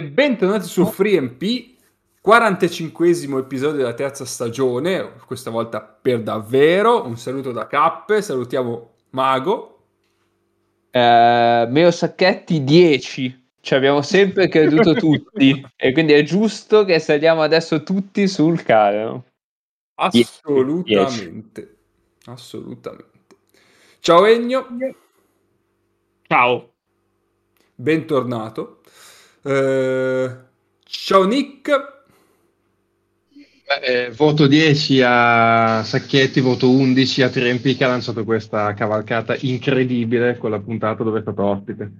E bentornati su FreeMP, 45esimo episodio della terza stagione, questa volta per davvero. Un saluto da Kapp, salutiamo Mago. Meo Sacchetti 10, ci abbiamo sempre creduto tutti e quindi è giusto che saliamo adesso tutti sul carro. Assolutamente, 10. Assolutamente. Ciao Ennio. Ciao. Bentornato. Ciao Nick. Voto 10 a Sacchetti, voto 11 a Trempi, che ha lanciato questa cavalcata incredibile con la puntata dove è stato ospite.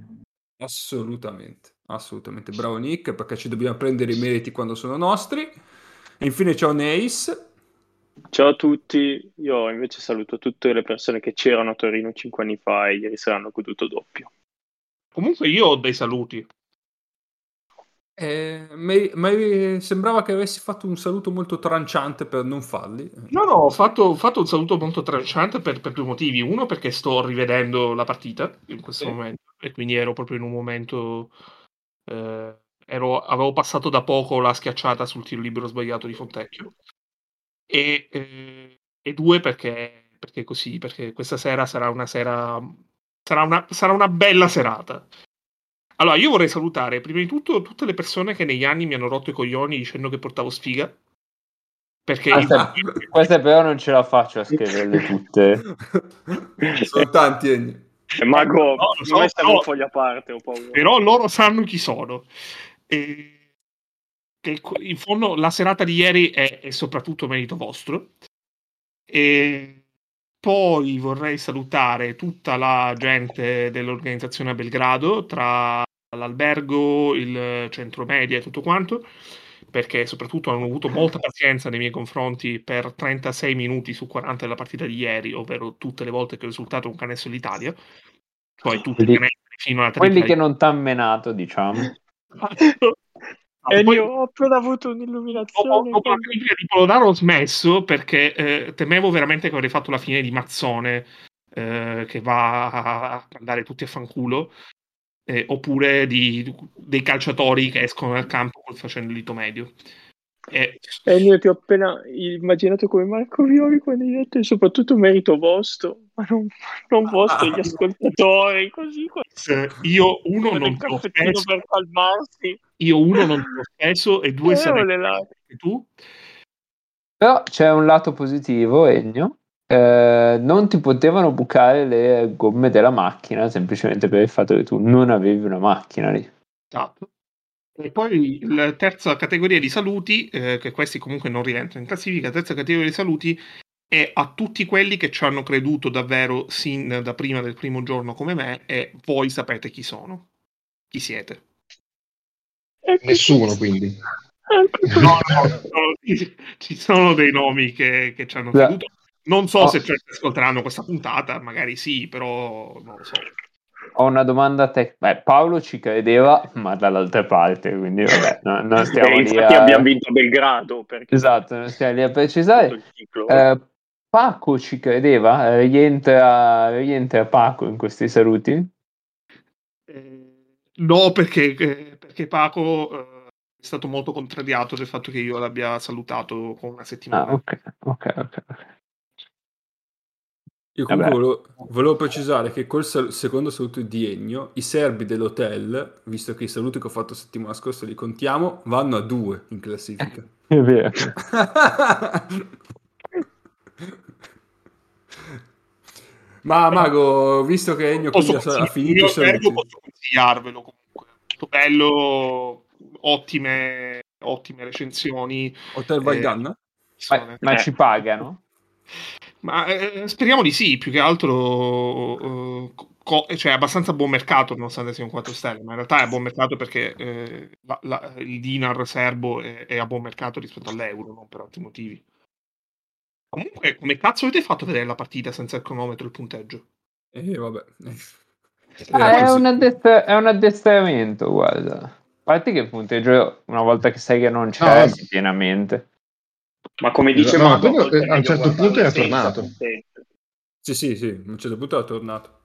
Assolutamente bravo Nick, perché ci dobbiamo prendere i meriti quando sono nostri. E infine ciao Neis. Ciao a tutti, io invece saluto tutte le persone che c'erano a Torino 5 anni fa e ieri sera hanno goduto doppio. Comunque io ho dei saluti. Mi sembrava che avessi fatto un saluto molto tranciante per non farli. No, ho fatto un saluto molto tranciante per due motivi. Uno, perché sto rivedendo la partita in questo momento e quindi ero proprio in un momento avevo passato da poco la schiacciata sul tiro libero sbagliato di Fontecchio e due, perché così, perché questa sera sarà una bella serata. Allora, io vorrei salutare, prima di tutto, tutte le persone che negli anni mi hanno rotto i coglioni dicendo che portavo sfiga. Perché queste però non ce la faccio a scriverle tutte. Sono tanti. Mago, non sono un foglio a parte, ho paura. Però loro sanno chi sono. E in fondo la serata di ieri è soprattutto merito vostro. E poi vorrei salutare tutta la gente dell'organizzazione a Belgrado, tra l'albergo, il centro media e tutto quanto, perché soprattutto hanno avuto molta pazienza nei miei confronti per 36 minuti su 40 della partita di ieri, ovvero tutte le volte che è risultato un canestro d'Italia, poi tutti i canestri fino alla 30. Quelli che non t'han menato, diciamo. E poi, io ho appena avuto un'illuminazione. Dopo la critica di Polonara ho smesso perché temevo veramente che avrei fatto la fine di Mazzone, che va a mandare tutti a fanculo, oppure dei calciatori che escono dal campo facendo il dito medio. Io ti ho appena immaginato come Marco Violi quando hai detto, soprattutto merito vostro, ma non vostro, gli ascoltatori. Così, io uno non ti ho offeso per calmarsi. E due sarebbero tu. Però c'è un lato positivo, Ennio. Non ti potevano bucare le gomme della macchina semplicemente per il fatto che tu non avevi una macchina lì. Esatto. E poi la terza categoria di saluti, che questi comunque non rientrano in classifica, la terza categoria di saluti è a tutti quelli che ci hanno creduto davvero sin da prima del primo giorno come me, e voi sapete chi sono, chi siete. Nessuno, quindi. No, ci sono dei nomi che ci hanno creduto. Non so se ci ascolteranno questa puntata, magari sì, però non lo so. Ho una domanda a te. Paolo ci credeva, ma dall'altra parte, quindi vabbè, non stiamo lì a... abbiamo vinto Belgrado. Perché... Esatto, non stiamo lì a precisare. Paco ci credeva? Rientra Paco in questi saluti? No, perché Paco è stato molto contrariato del fatto che io l'abbia salutato con una settimana. Ah, ok. Io comunque volevo precisare che col secondo saluto di Ennio, i serbi dell'hotel, visto che i saluti che ho fatto settimana scorsa li contiamo, vanno a 2 in classifica. È vero. Ma Mago, visto che Ennio ha finito, io posso consigliarvelo comunque. Molto bello, ottime recensioni. Hotel Valganna? Ma ci pagano? Ma speriamo di sì, più che altro cioè abbastanza buon mercato, nonostante sia un 4 stelle, ma in realtà è a buon mercato perché il dinar serbo è a buon mercato rispetto all'euro, non per altri motivi. Comunque, come cazzo avete fatto a vedere la partita senza il cronometro e il punteggio? Vabbè. È un addestramento, guarda. A parte che il punteggio, una volta che sai che non c'è, no, pienamente. Ma come dice Mago, a un certo punto era tornato. Sì, a un certo punto era tornato.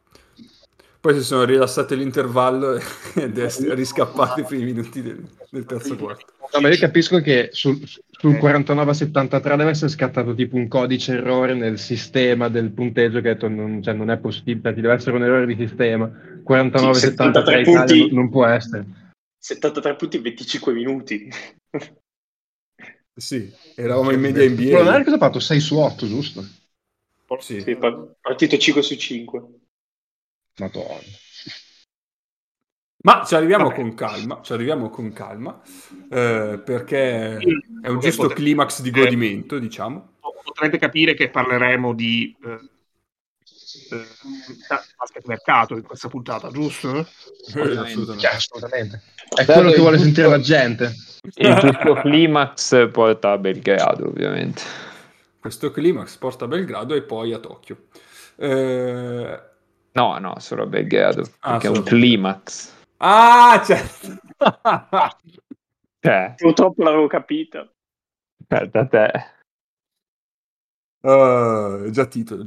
Poi si sono rilassati l'intervallo ed è riscappato i primi minuti del terzo quarto. No, ma io capisco che sul 49-73 deve essere scattato tipo un codice errore nel sistema del punteggio che ha detto non è possibile, deve essere un errore di sistema. 49-73 punti non può essere. 73 punti in 25 minuti. Sì, eravamo in media in NBA. Polonara cosa ha fatto? 6 su 8, giusto? Sì, partito 5 su 5. Madonna. Ma ci arriviamo con calma, perché è un giusto climax di godimento, diciamo. Potrete capire che parleremo di mercato in questa puntata, giusto? Assolutamente. È quello che vuole sentire la gente. Il giusto climax porta a Belgrado, ovviamente. Questo climax porta a Belgrado e poi a Tokyo. No, solo a Belgrado, perché è un climax. Ah, certo! Purtroppo l'avevo capito. Aspetta te. Già titolo.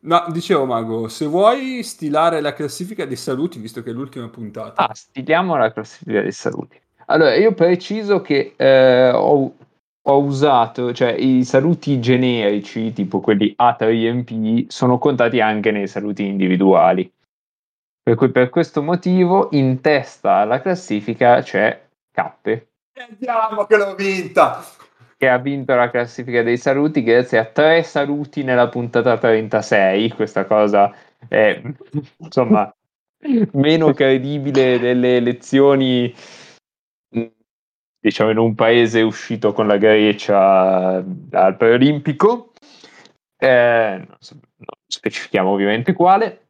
No, dicevo, Mago, se vuoi stilare la classifica dei saluti, visto che è l'ultima puntata. Ah, stiliamo la classifica dei saluti. Allora, io preciso che ho usato, cioè i saluti generici, tipo quelli A3MP, sono contati anche nei saluti individuali. Per cui per questo motivo in testa alla classifica c'è Kapp. Andiamo che l'ho vinta! Che ha vinto la classifica dei saluti grazie a 3 saluti nella puntata 36. Questa cosa è, insomma, meno credibile delle elezioni... diciamo in un paese uscito con la Grecia al preolimpico, non specifichiamo ovviamente quale.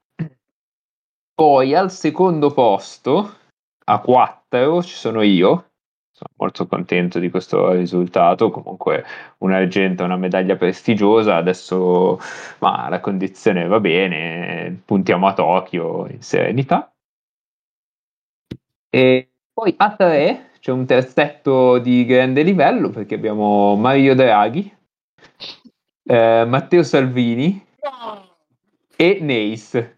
Poi al secondo posto a 4 ci sono io, sono molto contento di questo risultato, comunque un argento, una medaglia prestigiosa, adesso ma la condizione va bene, puntiamo a Tokyo in serenità. E poi a 3 c'è un terzetto di grande livello perché abbiamo Mario Draghi, Matteo Salvini e Neis.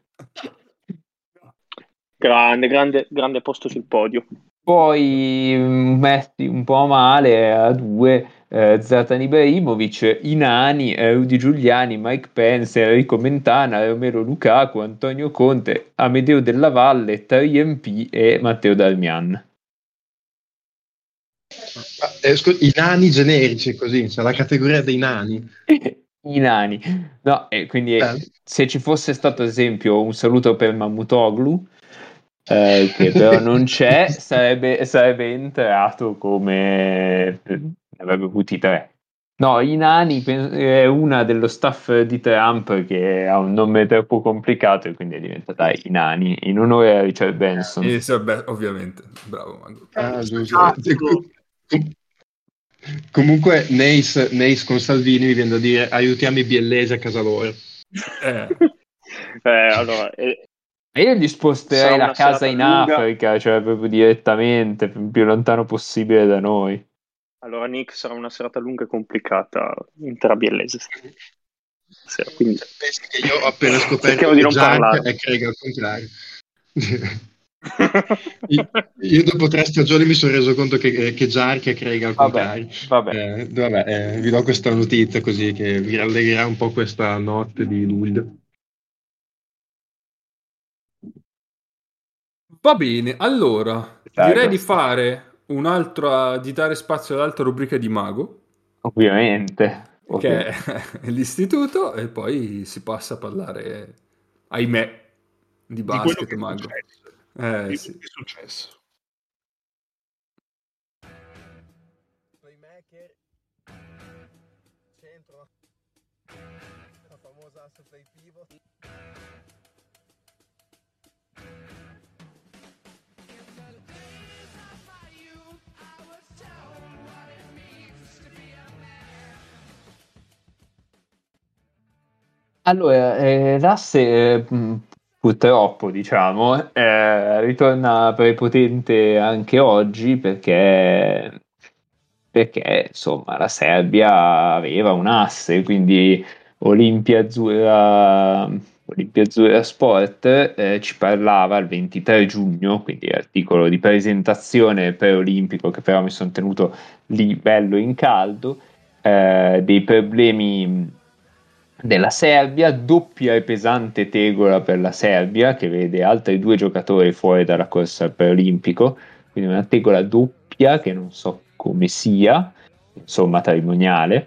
Grande posto sul podio. Poi messi un po' male a 2, Zlatan Ibrahimovic, Inani, Rudy Giuliani, Mike Pence, Enrico Mentana, Romero Lukaku, Antonio Conte, Amedeo Della Valle, 3MP e Matteo Darmian. I nani generici, così, cioè la categoria dei nani. I nani, no? E quindi se ci fosse stato, ad esempio, un saluto per Mamutoglu, che però non c'è, sarebbe entrato come ne avrebbe avuti 3. No, i nani è una dello staff di Trump che ha un nome troppo complicato e quindi è diventata i nani in onore a Richard Benson. Ovviamente, bravo Mago. Comunque Neis con Salvini mi viene da dire aiutiamo i biellesi a casa loro. Allora, io gli sposterei la casa in lunga. Africa, cioè proprio direttamente più lontano possibile da noi. Allora Nick, sarà una serata lunga e complicata intrabiellese stasera, quindi penso che io ho appena scoperto di non parlare e crega al contrario. Io dopo 3 stagioni mi sono reso conto che Jark è Craig al contrario. Vabbè, vi do questa notizia così che vi rallegrerà un po' questa notte di luglio. Va bene, allora direi di fare di dare spazio all'altra rubrica di Mago, ovviamente. Che è l'istituto, e poi si passa a parlare, ahimè, di basket, di Mago. Sì. È successo. Playmaker, centro, la famosa asso play pivot. Allora, l'asse purtroppo, diciamo, ritorna prepotente anche oggi perché insomma la Serbia aveva un asse, quindi Olimpia Azzurra Olimpia Azzurra Sport ci parlava il 23 giugno, quindi articolo di presentazione preolimpico che però mi sono tenuto lì bello in caldo, dei problemi della Serbia, doppia e pesante tegola per la Serbia che vede altri due giocatori fuori dalla corsa al preolimpico, quindi una tegola doppia che non so come sia, insomma matrimoniale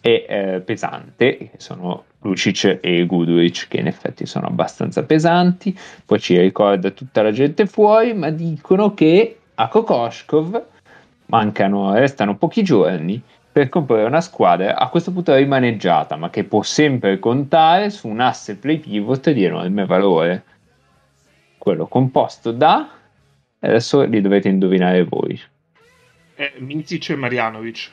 e pesante, che sono Lucic e Guduric, che in effetti sono abbastanza pesanti. Poi ci ricorda tutta la gente fuori, ma dicono che a Kokoškov restano pochi giorni per comprare una squadra a questo punto rimaneggiata, ma che può sempre contare su un asse play pivot di enorme valore, quello composto da, adesso li dovete indovinare voi, Micić e Marjanović.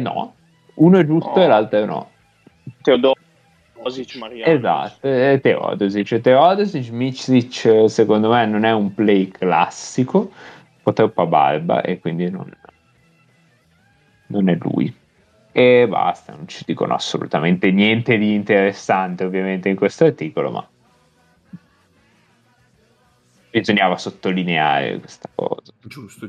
No, uno è giusto e l'altro no. Teodosić, Marjanović. Esatto, Teodosić. Micić secondo me non è un play classico, un po' troppa barba e quindi non è lui. E basta, non ci dicono assolutamente niente di interessante ovviamente in questo articolo, ma bisognava sottolineare questa cosa. Giusto.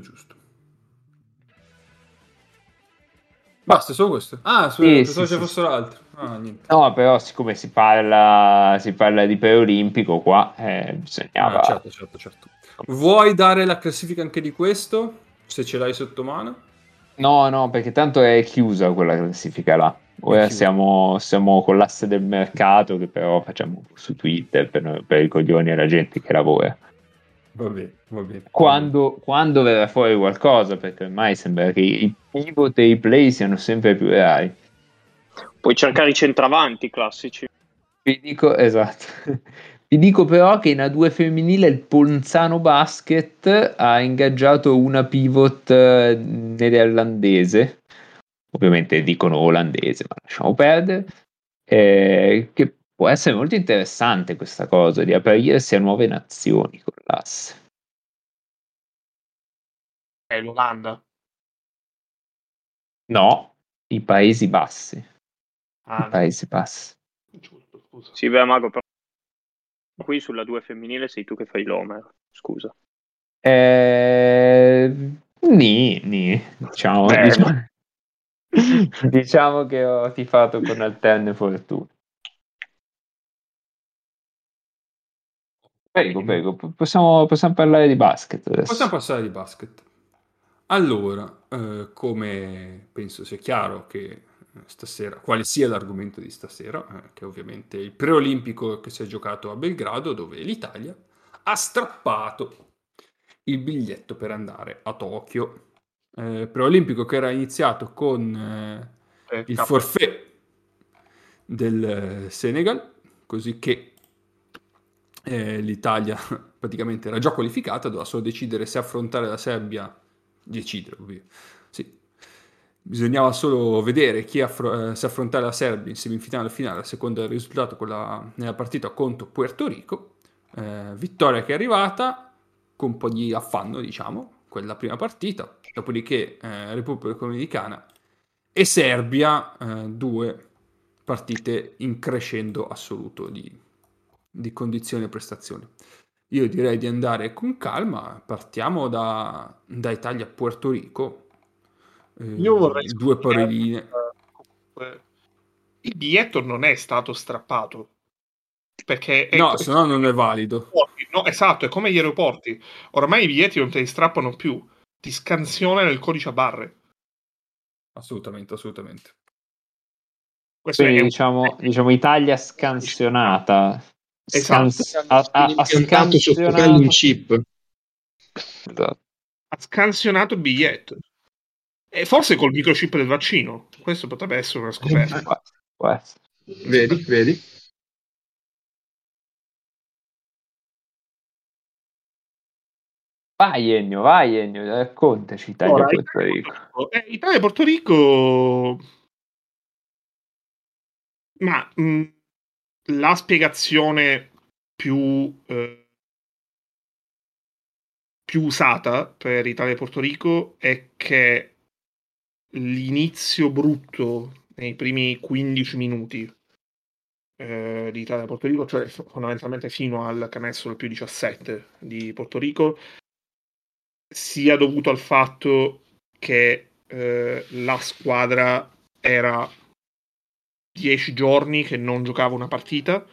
Basta, solo questo. Pensavo fossero altro. Niente. No, però siccome si parla di preolimpico qua, bisognava... Certo. Vuoi dare la classifica anche di questo? Se ce l'hai sotto mano? No, perché tanto è chiusa quella classifica là. Ora siamo con l'asse del mercato, che però facciamo su Twitter per i coglioni e la gente che lavora. Va bene. Quando verrà fuori qualcosa, perché ormai sembra che i pivot e i play siano sempre più rari. Puoi cercare i centravanti classici. Vi dico però che in A2 femminile il Ponzano Basket ha ingaggiato una pivot neerlandese, ovviamente dicono olandese, ma lasciamo perdere, che può essere molto interessante questa cosa di aprirsi a nuove nazioni con l'asse. È l'Olanda? No, i Paesi Bassi. I Paesi Bassi. Scusa. Sì, beh, Mago, però qui sulla 2 femminile sei tu che fai l'Homer, scusa. Diciamo che ho tifato con alterne fortune. Prego, possiamo parlare di basket adesso. Possiamo passare di basket. Allora, come penso sia chiaro che stasera, quale sia l'argomento di stasera, che è ovviamente il preolimpico che si è giocato a Belgrado, dove l'Italia ha strappato il biglietto per andare a Tokyo. Preolimpico che era iniziato con il forfait del Senegal, così che l'Italia praticamente era già qualificata, doveva solo decidere se affrontare la Serbia, bisognava solo vedere chi se affrontare la Serbia in semifinale o finale a seconda del risultato nella partita contro Puerto Rico. Vittoria che è arrivata con un po' di affanno, diciamo, quella prima partita, dopodiché Repubblica Dominicana e Serbia, due partite in crescendo assoluto di condizioni e prestazioni. Io direi di andare con calma, partiamo da Italia a Puerto Rico. Io vorrei due paroline. Il biglietto non è stato strappato, perché se no non è valido. No, esatto, è come gli aeroporti, ormai i biglietti non te li strappano più, ti scansionano il codice a barre. Assolutamente. Questo quindi è diciamo Italia scansionata. Esatto. Ha scansionato il chip. Esatto. Ha scansionato il biglietto. E forse col microchip del vaccino. Questo potrebbe essere una scoperta. Vedi? Vai Ennio, raccontaci Italia-Porto Rico. Italia-Porto Rico... Ma... la spiegazione più usata per Italia e Porto Rico è che l'inizio brutto nei primi 15 minuti di Italia a Porto Rico, cioè fondamentalmente fino al canestro del più 17 di Porto Rico, sia dovuto al fatto che la squadra era 10 giorni che non giocava una partita,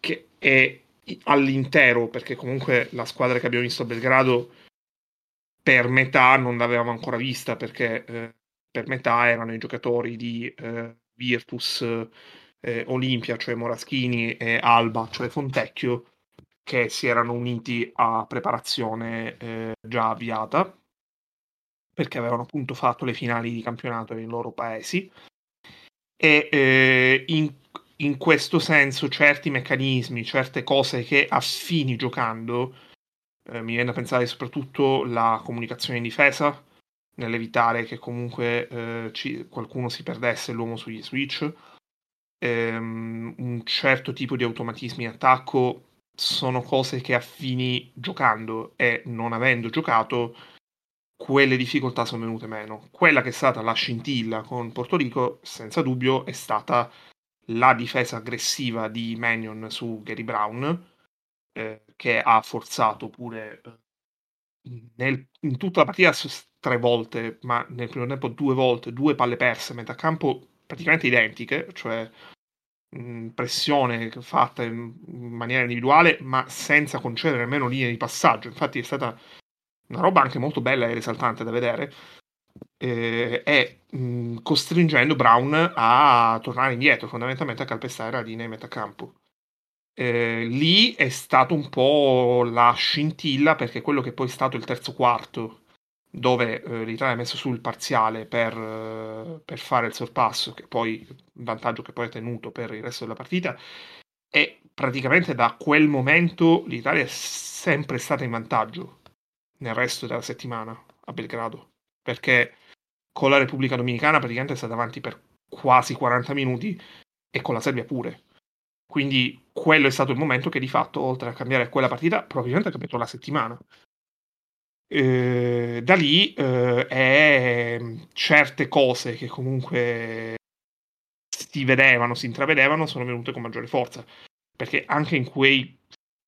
che è all'intero, perché comunque la squadra che abbiamo visto a Belgrado per metà non l'avevamo ancora vista, perché per metà erano i giocatori di Virtus, Olimpia, cioè Moraschini, e Alba, cioè Fontecchio, che si erano uniti a preparazione già avviata, perché avevano appunto fatto le finali di campionato nei loro paesi, e in questo senso certi meccanismi, certe cose che affini giocando, mi viene da pensare soprattutto la comunicazione in difesa, nell'evitare che comunque qualcuno si perdesse l'uomo sugli switch, un certo tipo di automatismi in attacco, sono cose che affini giocando, e non avendo giocato quelle difficoltà sono venute meno. Quella che è stata la scintilla con Porto Rico senza dubbio è stata la difesa aggressiva di Mannion su Gary Brown, che ha forzato pure in tutta la partita 3 volte, ma nel primo tempo 2 volte, 2 palle perse metà campo praticamente identiche, cioè pressione fatta in maniera individuale ma senza concedere nemmeno linee di passaggio. Infatti è stata una roba anche molto bella e risaltante da vedere, e costringendo Brown a tornare indietro, fondamentalmente a calpestare la linea in metà campo. Lì è stato un po' la scintilla, perché quello che poi è stato il terzo quarto, dove l'Italia ha messo sul parziale per fare il sorpasso, che poi vantaggio che poi ha tenuto per il resto della partita, e praticamente da quel momento l'Italia è sempre stata in vantaggio nel resto della settimana a Belgrado, perché con la Repubblica Dominicana praticamente è stata avanti per quasi 40 minuti e con la Serbia pure. Quindi quello è stato il momento che di fatto, oltre a cambiare quella partita, probabilmente ha cambiato la settimana. Da lì certe cose che comunque si intravedevano, sono venute con maggiore forza, perché anche in quei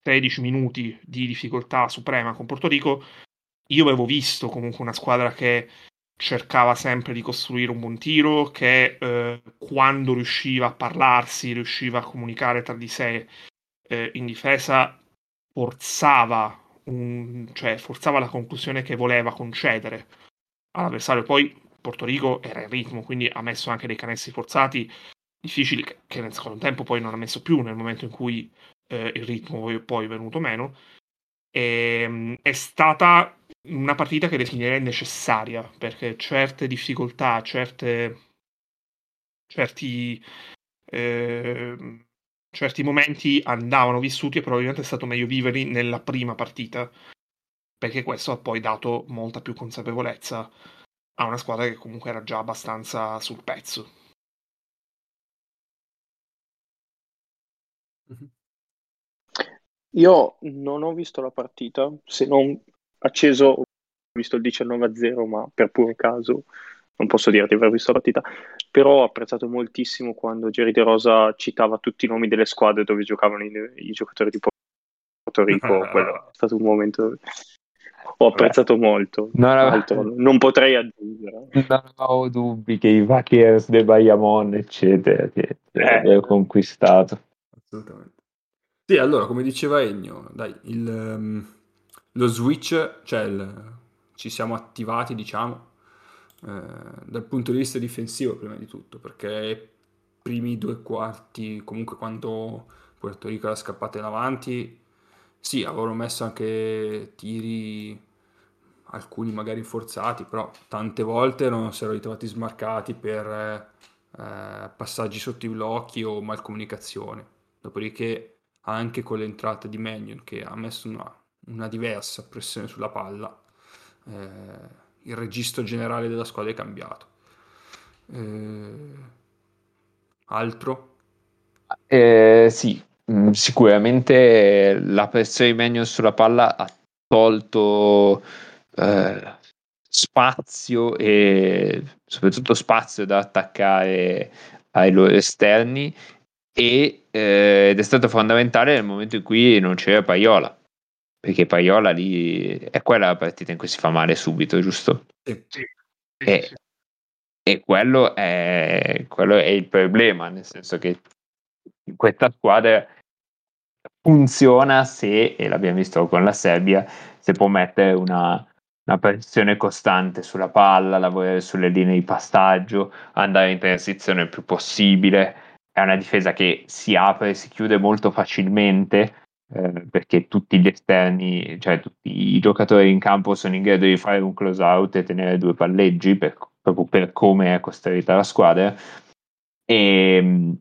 13 minuti di difficoltà suprema con Porto Rico io avevo visto comunque una squadra che cercava sempre di costruire un buon tiro, che quando riusciva a parlarsi, riusciva a comunicare tra di sé in difesa, forzava la conclusione che voleva concedere all'avversario. Poi Porto Rico era in ritmo, quindi ha messo anche dei canestri forzati difficili, che nel secondo tempo poi non ha messo più, nel momento in cui il ritmo poi è venuto meno. È stata una partita che definirei necessaria, perché certe difficoltà, certi momenti andavano vissuti, e probabilmente è stato meglio viverli nella prima partita, perché questo ha poi dato molta più consapevolezza a una squadra che comunque era già abbastanza sul pezzo. Io non ho visto la partita, se non acceso, ho visto il 19-0, ma per puro caso non posso dire di aver visto la partita, però ho apprezzato moltissimo quando Jerry De Rosa citava tutti i nomi delle squadre dove giocavano i giocatori di Porto Rico. Quello è stato un momento dove ho apprezzato molto, molto. Non potrei aggiungere. Non ho dubbi che i Vaquers de Bayamon, eccetera, abbiano conquistato. Assolutamente. Sì, allora, come diceva Ennio, dai, lo switch, cioè ci siamo attivati, diciamo, dal punto di vista difensivo prima di tutto, perché primi 2 quarti comunque, quando Porto Rico era scappata in avanti, sì, avevano messo anche tiri, alcuni magari forzati, però tante volte non si erano ritrovati smarcati per passaggi sotto i blocchi o malcomunicazione. Dopodiché anche con l'entrata di Mannion, che ha messo una diversa pressione sulla palla, il registro generale della squadra è cambiato. Altro? Sì, sicuramente la pressione di Mannion sulla palla ha tolto spazio, e soprattutto spazio da attaccare ai loro esterni, ed è stato fondamentale nel momento in cui non c'era Paiola, perché Paiola lì è quella la partita in cui si fa male subito, giusto? Sì. E quello è il problema, nel senso che questa squadra funziona se, e l'abbiamo visto con la Serbia, se può mettere una pressione costante sulla palla, lavorare sulle linee di passaggio, andare in transizione il più possibile. È una difesa che si apre e si chiude molto facilmente, perché tutti gli esterni, cioè tutti i giocatori in campo sono in grado di fare un close out e tenere due palleggi, proprio per come è costruita la squadra, e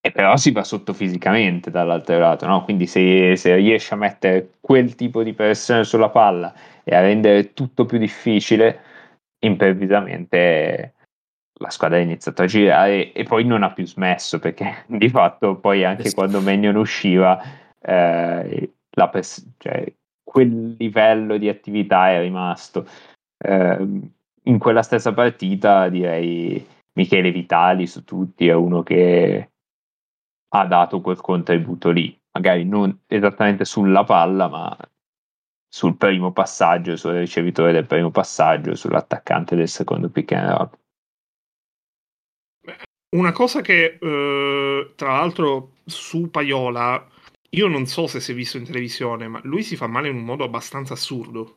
però si va sotto fisicamente dall'altro lato, no? Quindi se riesce a mettere quel tipo di pressione sulla palla e a rendere tutto più difficile, improvvisamente la squadra ha iniziato a girare e poi non ha più smesso, perché di fatto poi anche quando Mannion usciva quel livello di attività è rimasto. In quella stessa partita direi Michele Vitali su tutti è uno che ha dato quel contributo lì, magari non esattamente sulla palla, ma sul primo passaggio, sul ricevitore del primo passaggio, sull'attaccante del secondo pick and roll. Una cosa che tra l'altro su Paiola, io non so se si è visto in televisione, ma lui si fa male in un modo abbastanza assurdo,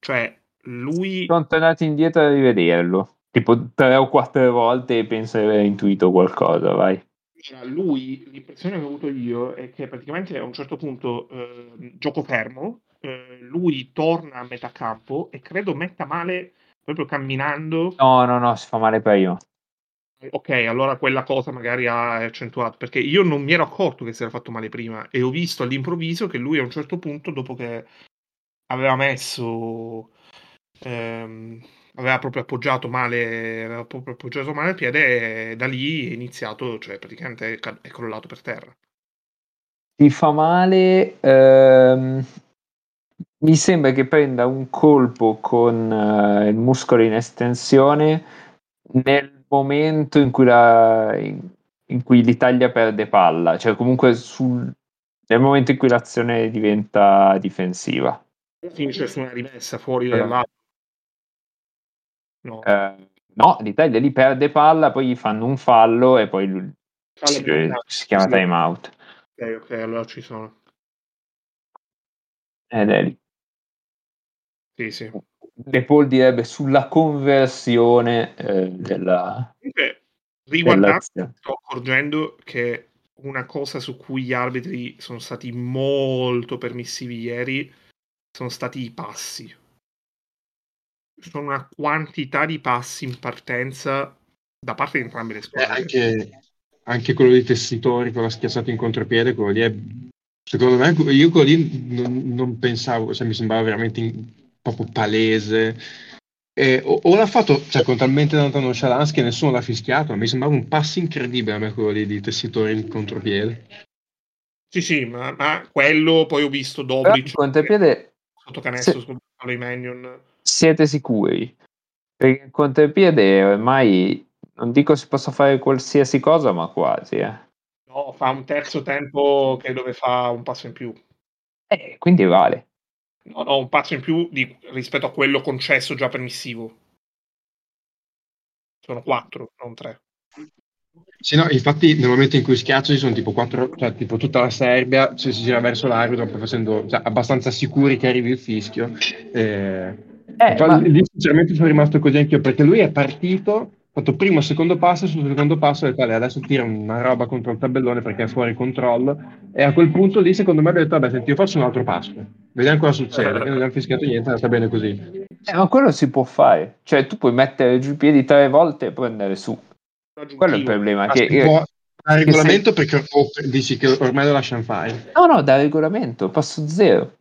cioè lui... Sono tornati indietro a rivederlo tipo 3 o 4 volte e penso di aver intuito qualcosa. Vai. Lui, l'impressione che ho avuto io è che praticamente a un certo punto gioco fermo, lui torna a metà campo e credo metta male proprio camminando. No, si fa male Paiola. Ok, allora quella cosa magari ha accentuato, perché io non mi ero accorto che si era fatto male prima e ho visto all'improvviso che lui a un certo punto, dopo che aveva messo aveva proprio appoggiato male il piede, e da lì è iniziato, cioè praticamente è crollato per terra. Si fa male, mi sembra che prenda un colpo con il muscolo in estensione nel momento in cui l'Italia perde palla, cioè comunque nel momento in cui l'azione diventa difensiva, finisce su una rimessa fuori dall'area. No, l'Italia lì perde palla, poi gli fanno un fallo e poi lui si chiama time out. Ok, allora ci sono ed è lì. Sì. De Paul direbbe sulla conversione della... Riguardando, sto accorgendo che una cosa su cui gli arbitri sono stati molto permissivi ieri sono stati i passi. Sono una quantità di passi in partenza da parte di entrambe le squadre. Anche quello di Tessitori, quello schiacciato in contropiede, quello lì è... Secondo me, io quello lì non pensavo, cioè mi sembrava veramente... proprio palese, o l'ha fatto, cioè, con talmente tanta nonchalance che nessuno l'ha fischiato, ma mi sembrava un passo incredibile a me quello lì di Tessitori in contropiede. Sì, ma quello poi ho visto Dobrić contropiede sotto canestro sui Mannion. Siete sicuri? Perché il contropiede ormai non dico si possa fare qualsiasi cosa, ma quasi. No, fa un terzo tempo che dove fa un passo in più. Quindi vale. No, un passo in più rispetto a quello concesso già permissivo. Sono 4, non 3. Sì, no, infatti nel momento in cui schiaccia ci sono tipo 4, cioè tipo tutta la Serbia, cioè, si gira verso l'arbitro facendo, cioè, abbastanza sicuri che arrivi il fischio. Lì sinceramente sono rimasto così anch'io, perché lui è partito, ha fatto primo, secondo passo, sul secondo passo e tale, adesso tira una roba contro il tabellone perché è fuori controllo, e a quel punto lì secondo me ho detto vabbè, senti, io faccio un altro passo. Vediamo cosa succede, perché non abbiamo fischiato niente, sta bene così. Ma quello si può fare, cioè tu puoi mettere giù i piedi 3 volte e poi andare su. Quello è il problema. Da regolamento sei... perché dici che ormai lo lasciano fare. No, da regolamento, passo 0.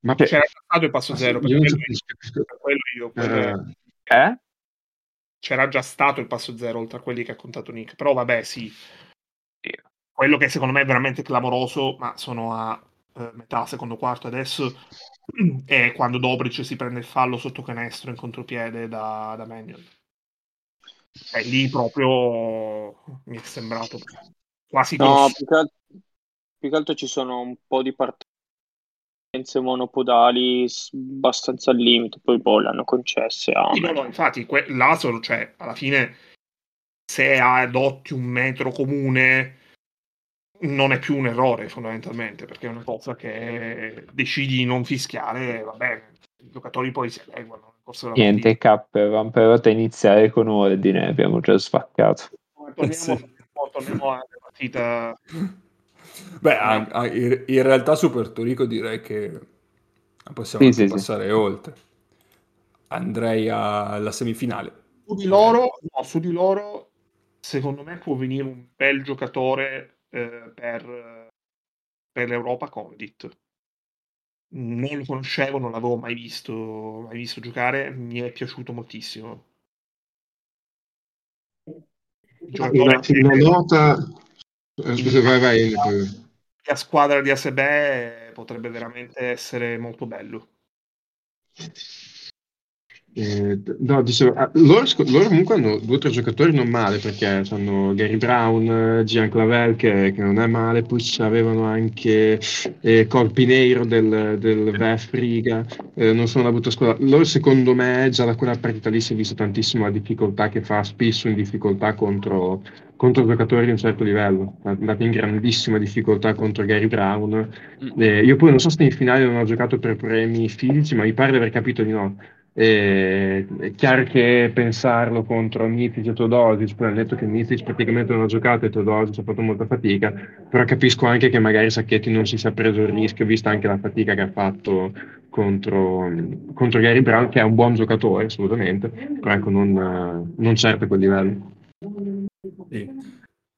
Ma c'era già stato il passo 0. C'era già stato il passo 0 oltre a quelli che ha contato Nick, però vabbè sì. Quello che secondo me è veramente clamoroso, ma sono a metà secondo quarto adesso, è quando Dobrić si prende il fallo sotto canestro in contropiede da Mannion. lì proprio mi è sembrato quasi no, più che altro ci sono un po' di partenze monopodali abbastanza al limite, poi le hanno concesse a infatti l'Asolo, cioè alla fine se adotti un metro comune non è più un errore fondamentalmente, perché è una cosa che decidi di non fischiare, va bene, i giocatori poi si adeguano nel corso della niente partita. K avevamo provato a iniziare con ordine, abbiamo già sfaccato. Torniamo alla partita. Beh, in realtà su Portorico direi che possiamo passare oltre. Andrei alla semifinale. Su di loro secondo me può venire un bel giocatore per l'Europa. Condit non lo conoscevo, non l'avevo mai visto giocare, mi è piaciuto moltissimo. La squadra di ASB potrebbe veramente essere molto bello. No, dicevo, loro comunque hanno 2 o 3 giocatori non male, perché hanno Gary Brown, Gian Clavel che non è male, poi avevano anche Colpineiro del VEF Riga, non sono una brutta squadra. Loro secondo me già da quella partita lì si è visto tantissimo la difficoltà che fa, spesso in difficoltà contro giocatori di un certo livello, è andata in grandissima difficoltà contro Gary Brown. Io poi non so se in finale non ho giocato per premi fisici, ma mi pare di aver capito di no. È chiaro che pensarlo contro Micić e Teodosić, poi hanno detto che Micić praticamente non ha giocato e Teodosić ha fatto molta fatica, però capisco anche che magari Sacchetti non si sia preso il rischio, vista anche la fatica che ha fatto contro Gary Brown, che è un buon giocatore assolutamente, però ecco, non certo a quel livello.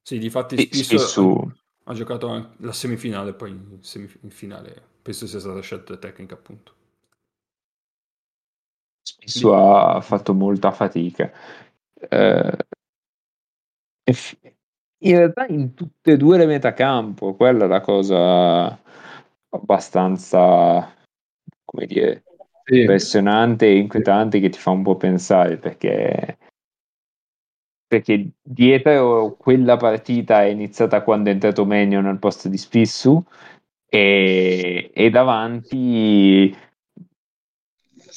Sì, difatti spesso ha giocato anche la semifinale, poi in finale penso sia stata scelta tecnica, appunto. Spesso ha fatto molta fatica. In realtà in tutte e due le metacampo, quella è la cosa abbastanza, come dire, impressionante e inquietante, che ti fa un po' pensare, perché dietro quella partita è iniziata quando è entrato Mannion al posto di Spissu e davanti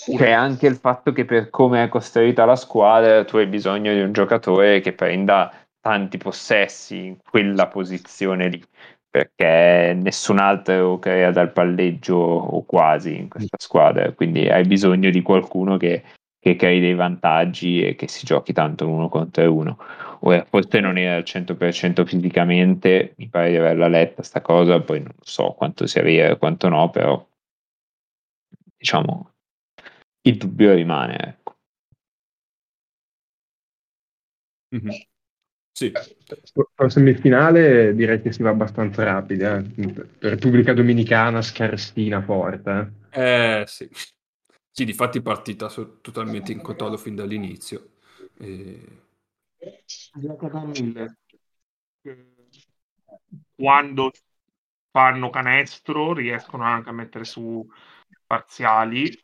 c'è anche il fatto che per come è costruita la squadra tu hai bisogno di un giocatore che prenda tanti possessi in quella posizione lì, perché nessun altro crea dal palleggio o quasi in questa squadra, quindi hai bisogno di qualcuno che crei dei vantaggi e che si giochi tanto uno contro uno. Ora forse non era al 100% fisicamente, mi pare di averla letta sta cosa, poi non so quanto sia vera e quanto no, però diciamo il dubbio rimane, ecco. Mm-hmm. Sì. La semifinale direi che si va abbastanza rapida. Repubblica Dominicana scarsina forte. Sì. Sì, difatti partita totalmente in controllo fin dall'inizio. Quando fanno canestro riescono anche a mettere su parziali.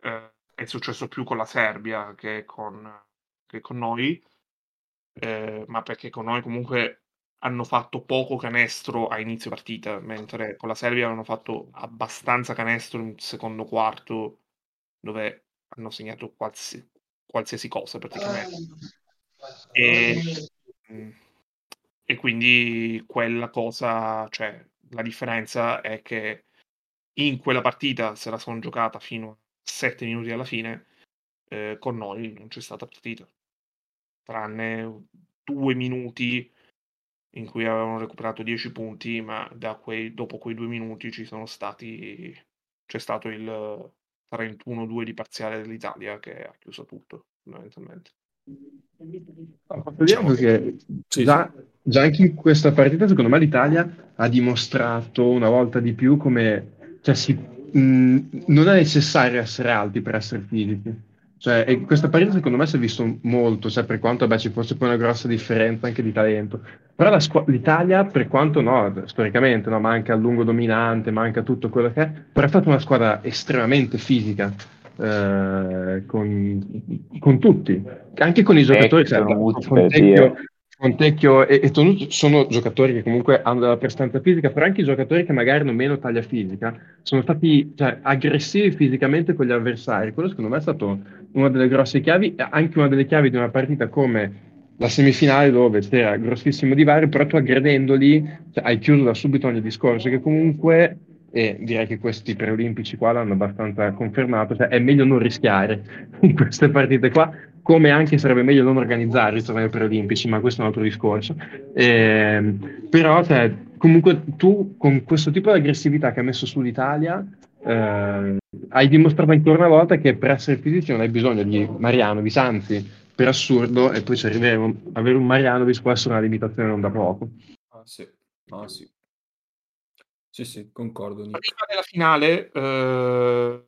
È successo più con la Serbia che con noi, ma perché con noi comunque hanno fatto poco canestro a inizio partita, mentre con la Serbia hanno fatto abbastanza canestro in secondo quarto, dove hanno segnato qualsiasi cosa praticamente, e quindi quella cosa, cioè la differenza è che in quella partita se la sono giocata fino a 7 minuti alla fine, con noi non c'è stata partita, tranne 2 minuti in cui avevano recuperato 10 punti, ma dopo quei 2 minuti c'è stato il 31-2 di parziale dell'Italia che ha chiuso tutto fondamentalmente. Vediamo che già anche in questa partita secondo me l'Italia ha dimostrato una volta di più come, cioè, non è necessario essere alti per essere fisici, cioè, e questa partita secondo me si è visto molto, cioè, per quanto ci fosse poi una grossa differenza anche di talento, però l'Italia, per quanto no, storicamente no, manca il lungo dominante, manca tutto quello che è, però è stata una squadra estremamente fisica, con tutti, anche con i giocatori. Fontecchio e Tonut sono giocatori che comunque hanno della prestanza fisica, però anche i giocatori che magari hanno meno taglia fisica sono stati, cioè, aggressivi fisicamente con gli avversari. Quello secondo me è stato una delle grosse chiavi, anche una delle chiavi di una partita come la semifinale, dove c'era grossissimo divario, però tu aggredendoli, cioè, hai chiuso da subito ogni discorso, che comunque, e direi che questi preolimpici qua l'hanno abbastanza confermato, cioè è meglio non rischiare in queste partite qua, come anche sarebbe meglio non organizzare i preolimpici, ma questo è un altro discorso. Però cioè, comunque tu con questo tipo di aggressività che ha messo sull'Italia hai dimostrato ancora una volta che per essere fisici non hai bisogno di Marjanović, anzi per assurdo, e poi ci arriveremo, avere un Marjanović può essere una limitazione non da poco. Sì, concordo. Prima della finale prendo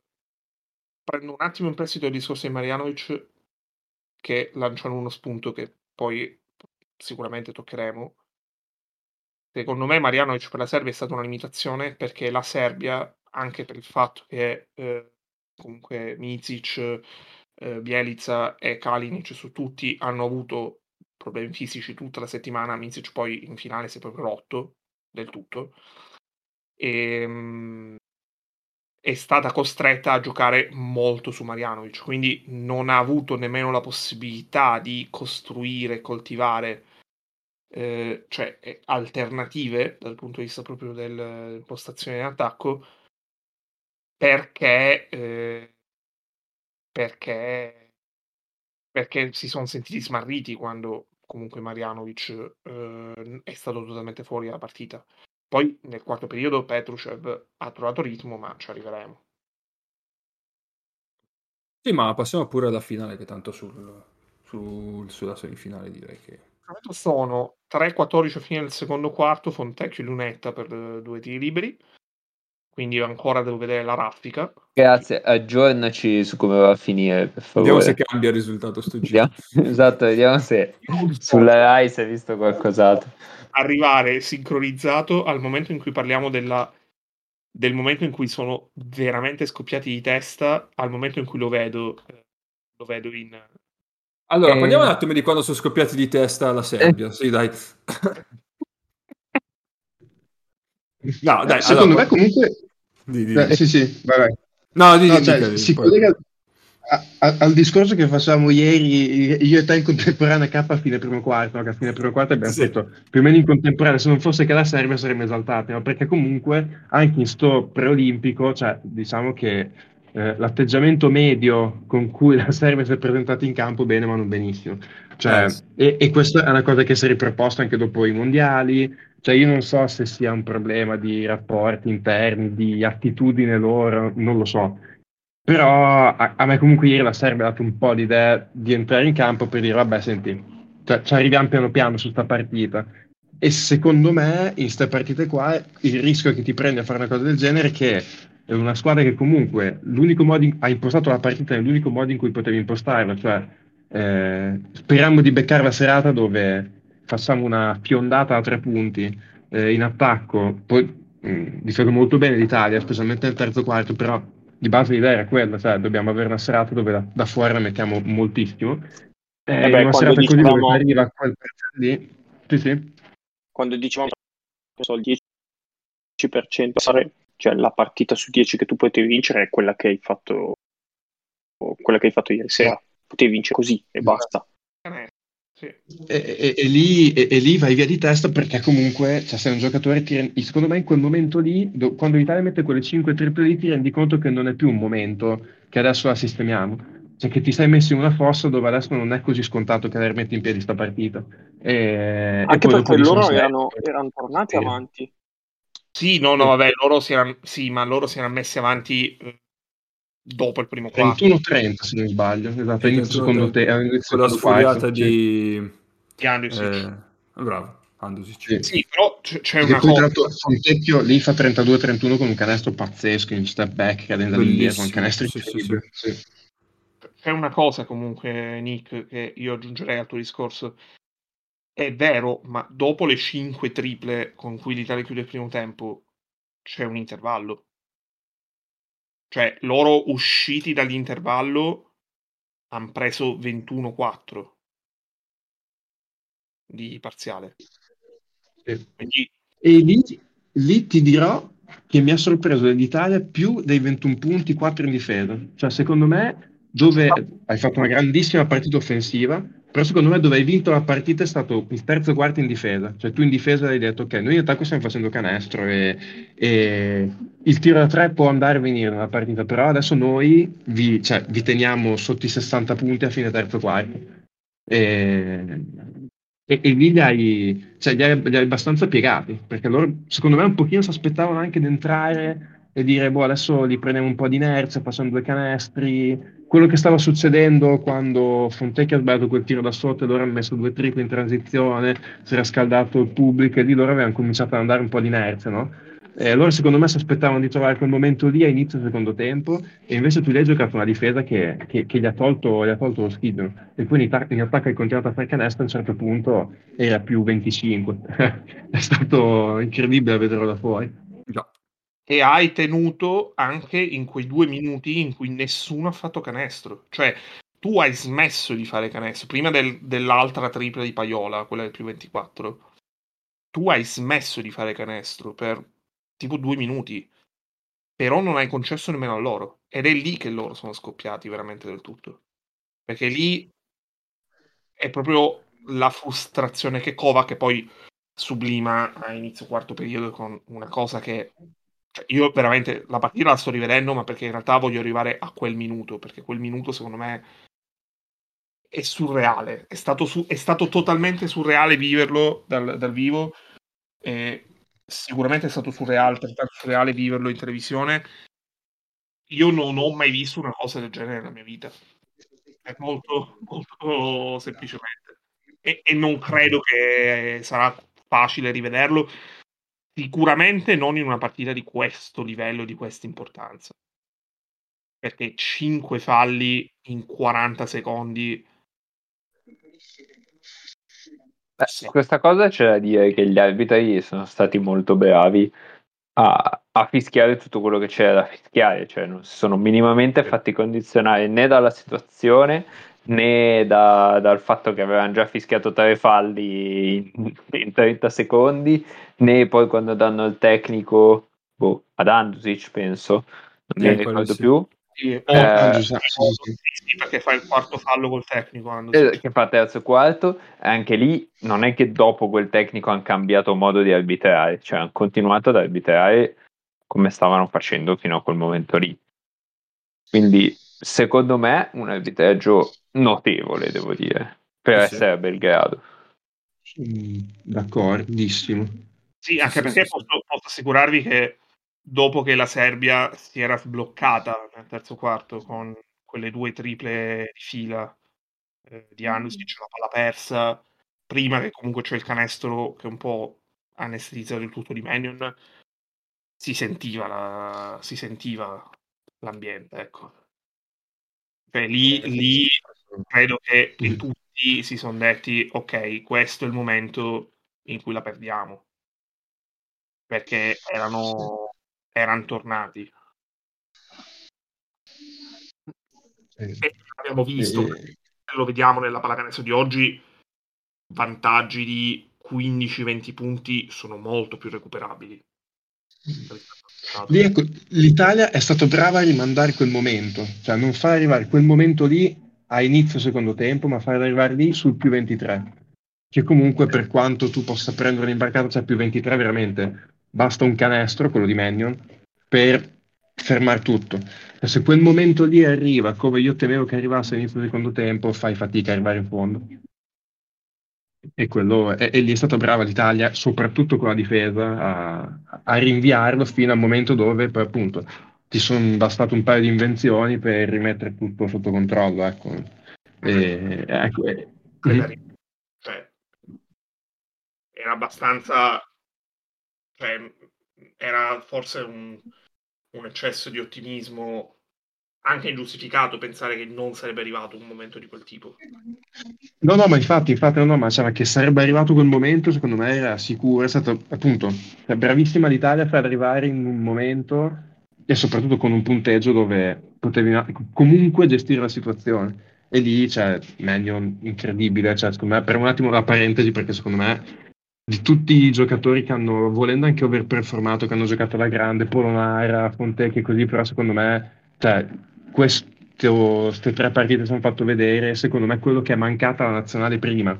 un attimo in prestito il discorso di Marjanović, che lanciano uno spunto che poi sicuramente toccheremo. Secondo me Marjanović per la Serbia è stata una limitazione, perché la Serbia, anche per il fatto che comunque Micić, Bjelica e Kalinić su tutti hanno avuto problemi fisici tutta la settimana, Micić poi in finale si è proprio rotto del tutto, e è stata costretta a giocare molto su Marjanović, quindi non ha avuto nemmeno la possibilità di costruire, coltivare cioè alternative dal punto di vista proprio dell'impostazione in attacco, perché si sono sentiti smarriti quando comunque Marjanović è stato totalmente fuori dalla partita. Poi nel quarto periodo Petrušev ha trovato ritmo, ma ci arriveremo. Sì, ma passiamo pure alla finale, che tanto sulla semifinale direi che... Sono 3-14 a fine del secondo quarto, Fontecchio e Lunetta per due tiri liberi, quindi ancora devo vedere la raffica. Grazie, aggiornaci su come va a finire, per favore. Vediamo se cambia il risultato sto giro. Esatto, vediamo se sulla Rai si è visto qualcos'altro. Arrivare sincronizzato al momento in cui parliamo del momento in cui sono veramente scoppiati di testa al momento in cui lo vedo in... Allora, parliamo un attimo di quando sono scoppiati di testa alla Serbia. Sì, dai. No, dai, secondo allora, me comunque sì, vai. No, si collega al discorso che facevamo ieri io e te in contemporanea, Kapp a fine primo quarto abbiamo detto più o meno in contemporanea, se non fosse che la Serbia saremmo esaltati, ma perché comunque anche in sto preolimpico, cioè diciamo che l'atteggiamento medio con cui la Serbia si è presentata in campo bene ma non benissimo, cioè, e questa è una cosa che si è riproposta anche dopo i mondiali. Cioè io non so se sia un problema di rapporti interni, di attitudine loro, non lo so. Però a me comunque ieri la Serbia ha dato un po' l'idea di entrare in campo per dire vabbè senti, ci arriviamo piano piano su sta partita. E secondo me in sta partite qua il rischio che ti prendi a fare una cosa del genere è che è una squadra che comunque l'unico modo ha impostato la partita nell'unico modo in cui potevi impostarla, cioè speriamo di beccare la serata dove... facciamo una fiondata a 3 punti in attacco, poi difende molto bene l'Italia, specialmente nel terzo quarto, però di base l'idea era quella, cioè dobbiamo avere una serata dove da fuori la mettiamo moltissimo. Vabbè, una serata dicevamo, così dove arriva quel pezzo lì. Sì. Quando dicevamo il 10%, cioè la partita su 10 che tu potevi vincere è quella che hai fatto ieri sera, potevi vincere così e basta. E lì vai via di testa perché comunque cioè, sei un giocatore, secondo me in quel momento lì quando l'Italia mette quelle 5 triple lì ti rendi conto che non è più un momento che adesso la sistemiamo, cioè che ti sei messo in una fossa dove adesso non è così scontato che la rimetti in piedi sta partita, anche perché loro erano tornati avanti. Sì, no, vabbè, loro si erano messi avanti dopo il primo quarto 21-30 se non sbaglio, esatto, inizio la sfuriata di Anđušić, bravo Anđušić, sì, però c'è una cosa, Fontecchio lì fa 32-31 con un canestro pazzesco in step back cadendo indietro, un canestro sì. C'è una cosa comunque Nick che io aggiungerei al tuo discorso, è vero, ma dopo le 5 triple con cui l'Italia chiude il primo tempo c'è un intervallo. Cioè, loro usciti dall'intervallo hanno preso 21-4 di parziale. Quindi... E lì ti dirò che mi ha sorpreso dell'Italia più dei 21 punti, 4 in difesa. Cioè, secondo me, dove hai fatto una grandissima partita offensiva, però secondo me dove hai vinto la partita è stato il terzo quarto in difesa. Cioè, tu in difesa hai detto, ok, noi in attacco stiamo facendo canestro e il tiro da tre può andare e venire nella partita, però adesso noi vi teniamo sotto i 60 punti a fine terzo quarto. E lì li hai abbastanza piegati, perché loro secondo me un pochino si aspettavano anche di entrare e dire adesso li prendiamo un po' di inerzia, passano due canestri. Quello che stava succedendo quando Fontecchio ha sbagliato quel tiro da sotto e loro hanno messo due triple in transizione, si era scaldato il pubblico e lì loro avevano cominciato ad andare un po' di inerzia, no? Loro secondo me si aspettavano di trovare quel momento lì a inizio secondo tempo e invece tu lì hai giocato una difesa che gli ha tolto lo schizzo e poi in attacco hai continuato a fare canestro, a un certo punto era più 25. È stato incredibile vederlo da fuori. Già. E hai tenuto anche in quei 2 minuti in cui nessuno ha fatto canestro. Cioè, tu hai smesso di fare canestro. Prima dell'altra tripla di Paiola, quella del più 24, tu hai smesso di fare canestro per tipo 2 minuti. Però non hai concesso nemmeno a loro. Ed è lì che loro sono scoppiati veramente del tutto. Perché lì è proprio la frustrazione che cova, che poi sublima a inizio quarto periodo con una cosa che... Cioè, io veramente la partita la sto rivedendo, ma perché in realtà voglio arrivare a quel minuto, perché quel minuto secondo me è surreale, è stato totalmente surreale viverlo dal vivo, sicuramente è stato surreale viverlo in televisione. Io non ho mai visto una cosa del genere nella mia vita, è molto, molto semplicemente, e non credo che sarà facile rivederlo. Sicuramente non in una partita di questo livello, di questa importanza, perché 5 falli in 40 secondi. Sì. Questa cosa c'è da dire, che gli arbitri sono stati molto bravi a fischiare tutto quello che c'era da fischiare, cioè non si sono minimamente fatti condizionare né dalla situazione né dal fatto che avevano già fischiato 3 falli in 30 secondi, né poi quando danno il tecnico ad Anđušić, penso, non mi ricordo più. Sì, perché fa il quarto fallo col tecnico che fa terzo e quarto, anche lì non è che dopo quel tecnico hanno cambiato modo di arbitrare, cioè hanno continuato ad arbitrare come stavano facendo fino a quel momento lì. Quindi secondo me un arbitraggio notevole, devo dire, per essere a Belgrado. D'accordissimo. Sì, anche perché posso assicurarvi che dopo che la Serbia si era sbloccata nel terzo quarto con quelle 2 triple di fila di Anđušić, la palla persa, prima che comunque c'è il canestro che un po' anestetizza il tutto di Mannion, si sentiva l'ambiente, ecco. Cioè, lì credo che tutti si sono detti, ok, questo è il momento in cui la perdiamo, perché erano tornati. E abbiamo visto, lo vediamo nella pallacanestro di oggi, vantaggi di 15-20 punti sono molto più recuperabili. Lì, ecco, l'Italia è stata brava a rimandare quel momento, cioè non far arrivare quel momento lì a inizio secondo tempo, ma far arrivare lì sul più 23, che comunque per quanto tu possa prendere l'imbarcata, cioè più 23 veramente basta un canestro, quello di Mannion, per fermare tutto. E se quel momento lì arriva come io temevo che arrivasse all'inizio secondo tempo, fai fatica a arrivare in fondo, e quello e lì è stata brava l'Italia, soprattutto con la difesa, a rinviarlo fino al momento dove poi appunto ti sono bastate un paio di invenzioni per rimettere tutto sotto controllo, ecco. Cioè, era abbastanza, cioè, era forse un eccesso di ottimismo anche ingiustificato pensare che non sarebbe arrivato un momento di quel tipo. No, ma infatti no, ma cioè, che sarebbe arrivato quel momento secondo me era sicuro. È stata appunto bravissima l'Italia per arrivare in un momento e soprattutto con un punteggio dove potevi comunque gestire la situazione. E lì c'è Mannion incredibile, cioè, secondo me, per un attimo la parentesi, perché secondo me di tutti i giocatori che hanno, volendo anche overperformato, che hanno giocato alla grande, Polonara, Fontecchio e così, però secondo me, cioè, queste tre partite si hanno fatto vedere, secondo me, quello che è mancata alla nazionale prima.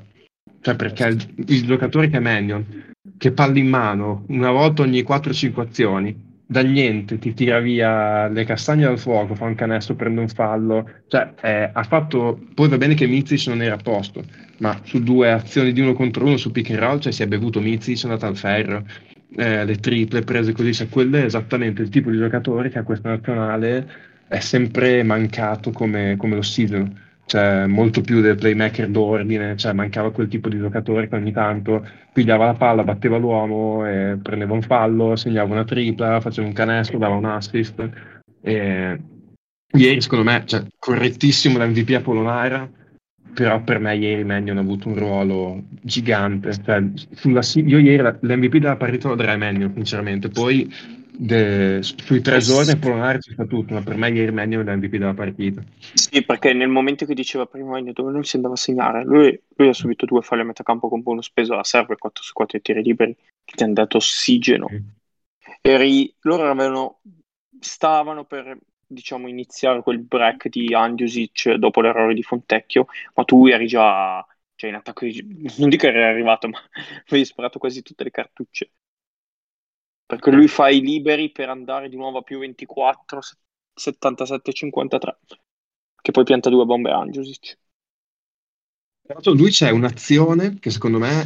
Cioè, perché il giocatore che è Mannion, che palla in mano una volta ogni 4-5 azioni, da niente ti tira via le castagne dal fuoco, fa un canestro, prende un fallo, cioè ha fatto. Poi va bene che Micić non era a posto, ma su due azioni di uno contro uno su pick and roll, cioè si è bevuto Micić, è andato al ferro, le triple prese così, cioè quello è esattamente il tipo di giocatore che a questa nazionale è sempre mancato come l'ossigeno, cioè molto più del playmaker d'ordine, cioè mancava quel tipo di giocatore che ogni tanto pigliava la palla, batteva l'uomo, prendeva un fallo, segnava una tripla, faceva un canestro, dava un assist. E ieri secondo me, cioè, correttissimo da MVP a Polonara, però per me ieri Mannion ha avuto un ruolo gigante, cioè, io ieri l'MVP della partita lo darei a Mannion sinceramente, poi sui tre giorni Polonara c'è stato tutto, ma per me ieri Mannion è MVP della partita. Sì, perché nel momento che diceva prima dove non si andava a segnare, lui ha subito due falli a metà campo con buono speso alla serve, 4 su 4 tiri liberi che ti hanno dato ossigeno. Loro stavano per, diciamo, iniziare quel break di Anđušić dopo l'errore di Fontecchio, ma tu eri già, cioè, in attacco non dico che eri arrivato, ma avevi sparato quasi tutte le cartucce, perché lui fa i liberi per andare di nuovo a più 24, 77-53, che poi pianta due bombe a Anđušić. Lui c'è un'azione che secondo me,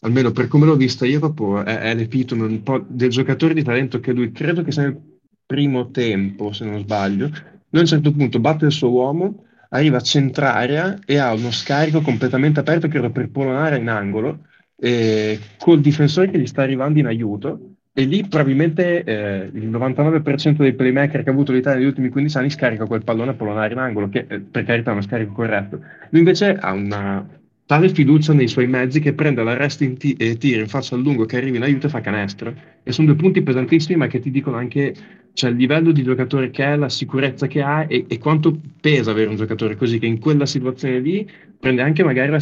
almeno per come l'ho vista io, proprio è l'epitome un po' del giocatore di talento che lui, credo che sia nel primo tempo, se non sbaglio, lui a un certo punto batte il suo uomo, arriva a centrarea e ha uno scarico completamente aperto, credo per Polonara in angolo, e col difensore che gli sta arrivando in aiuto, e lì probabilmente il 99% dei playmaker che ha avuto l'Italia negli ultimi 15 anni scarica quel pallone a Polonara in angolo, che per carità è uno scarico corretto. Lui invece ha una tale fiducia nei suoi mezzi che prende l'arresto e tira in faccia al lungo che arriva in aiuto e fa canestro, e sono due punti pesantissimi, ma che ti dicono anche, cioè, il livello di giocatore che è, la sicurezza che ha, e quanto pesa avere un giocatore così, che in quella situazione lì prende anche magari la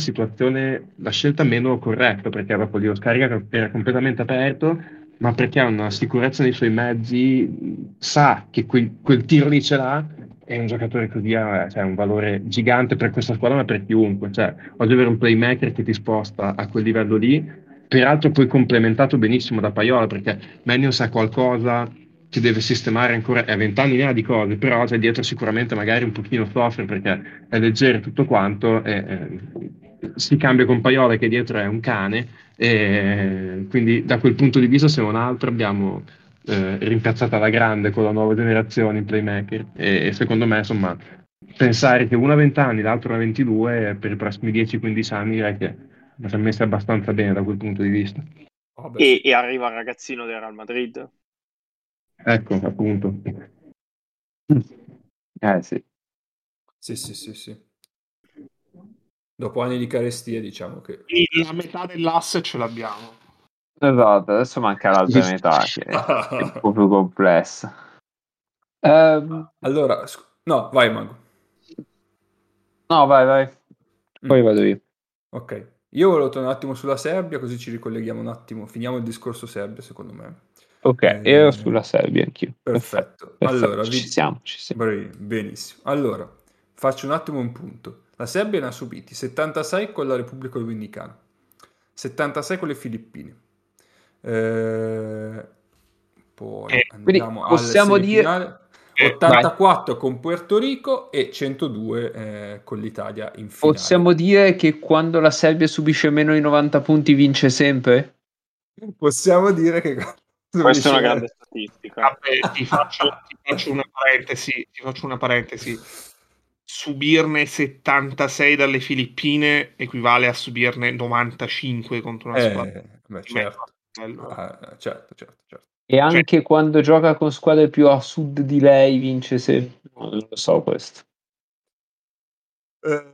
scelta meno corretta, perché dopo lì lo scarica era completamente aperto, ma perché ha una sicurezza nei suoi mezzi, sa che quel tiro lì ce l'ha, e un giocatore così ha, cioè, un valore gigante per questa squadra, ma per chiunque. Cioè, oggi avere un playmaker che ti sposta a quel livello lì, peraltro poi complementato benissimo da Paiola, perché Mannion sa qualcosa che deve sistemare ancora, è 20 anni ne ha di cose, però cioè, dietro sicuramente magari un pochino soffre perché è leggero tutto quanto, e si cambia con Paiola che dietro è un cane, e quindi da quel punto di vista, se non altro, abbiamo rimpiazzata alla grande con la nuova generazione in playmaker, e secondo me, insomma, pensare che uno ha 20 anni, l'altro ha 22, per i prossimi 10-15 anni direi che si è messa abbastanza bene da quel punto di vista. Oh, e arriva il ragazzino del Real Madrid. Ecco, appunto. Sì. Sì. Dopo anni di carestia, diciamo che la metà dell'asse ce l'abbiamo. Esatto, adesso manca l'altra metà, che è un po' più complessa. Allora, no, vai Mago. No, vai. Poi vado io. Ok, io volevo tornare un attimo sulla Serbia, così ci ricolleghiamo un attimo, finiamo il discorso Serbia, secondo me. Ok, io sulla Serbia anch'io. Perfetto. Allora, ci siamo. Benissimo. Allora, faccio un attimo un punto. La Serbia ne ha subiti 76 con la Repubblica Dominicana, 76 con le Filippine. Poi andiamo al semifinale, 84 vai. Con Puerto Rico e 102 con l'Italia in finale. Possiamo dire che quando la Serbia subisce meno di 90 punti vince sempre? Possiamo dire che... Questa è una grande statistica. Vabbè, ti faccio una parentesi. Subirne 76 dalle Filippine equivale a subirne 95 contro una squadra. Beh, certo. E anche quando gioca con squadre più a sud di lei vince sempre. Non lo so questo. Ha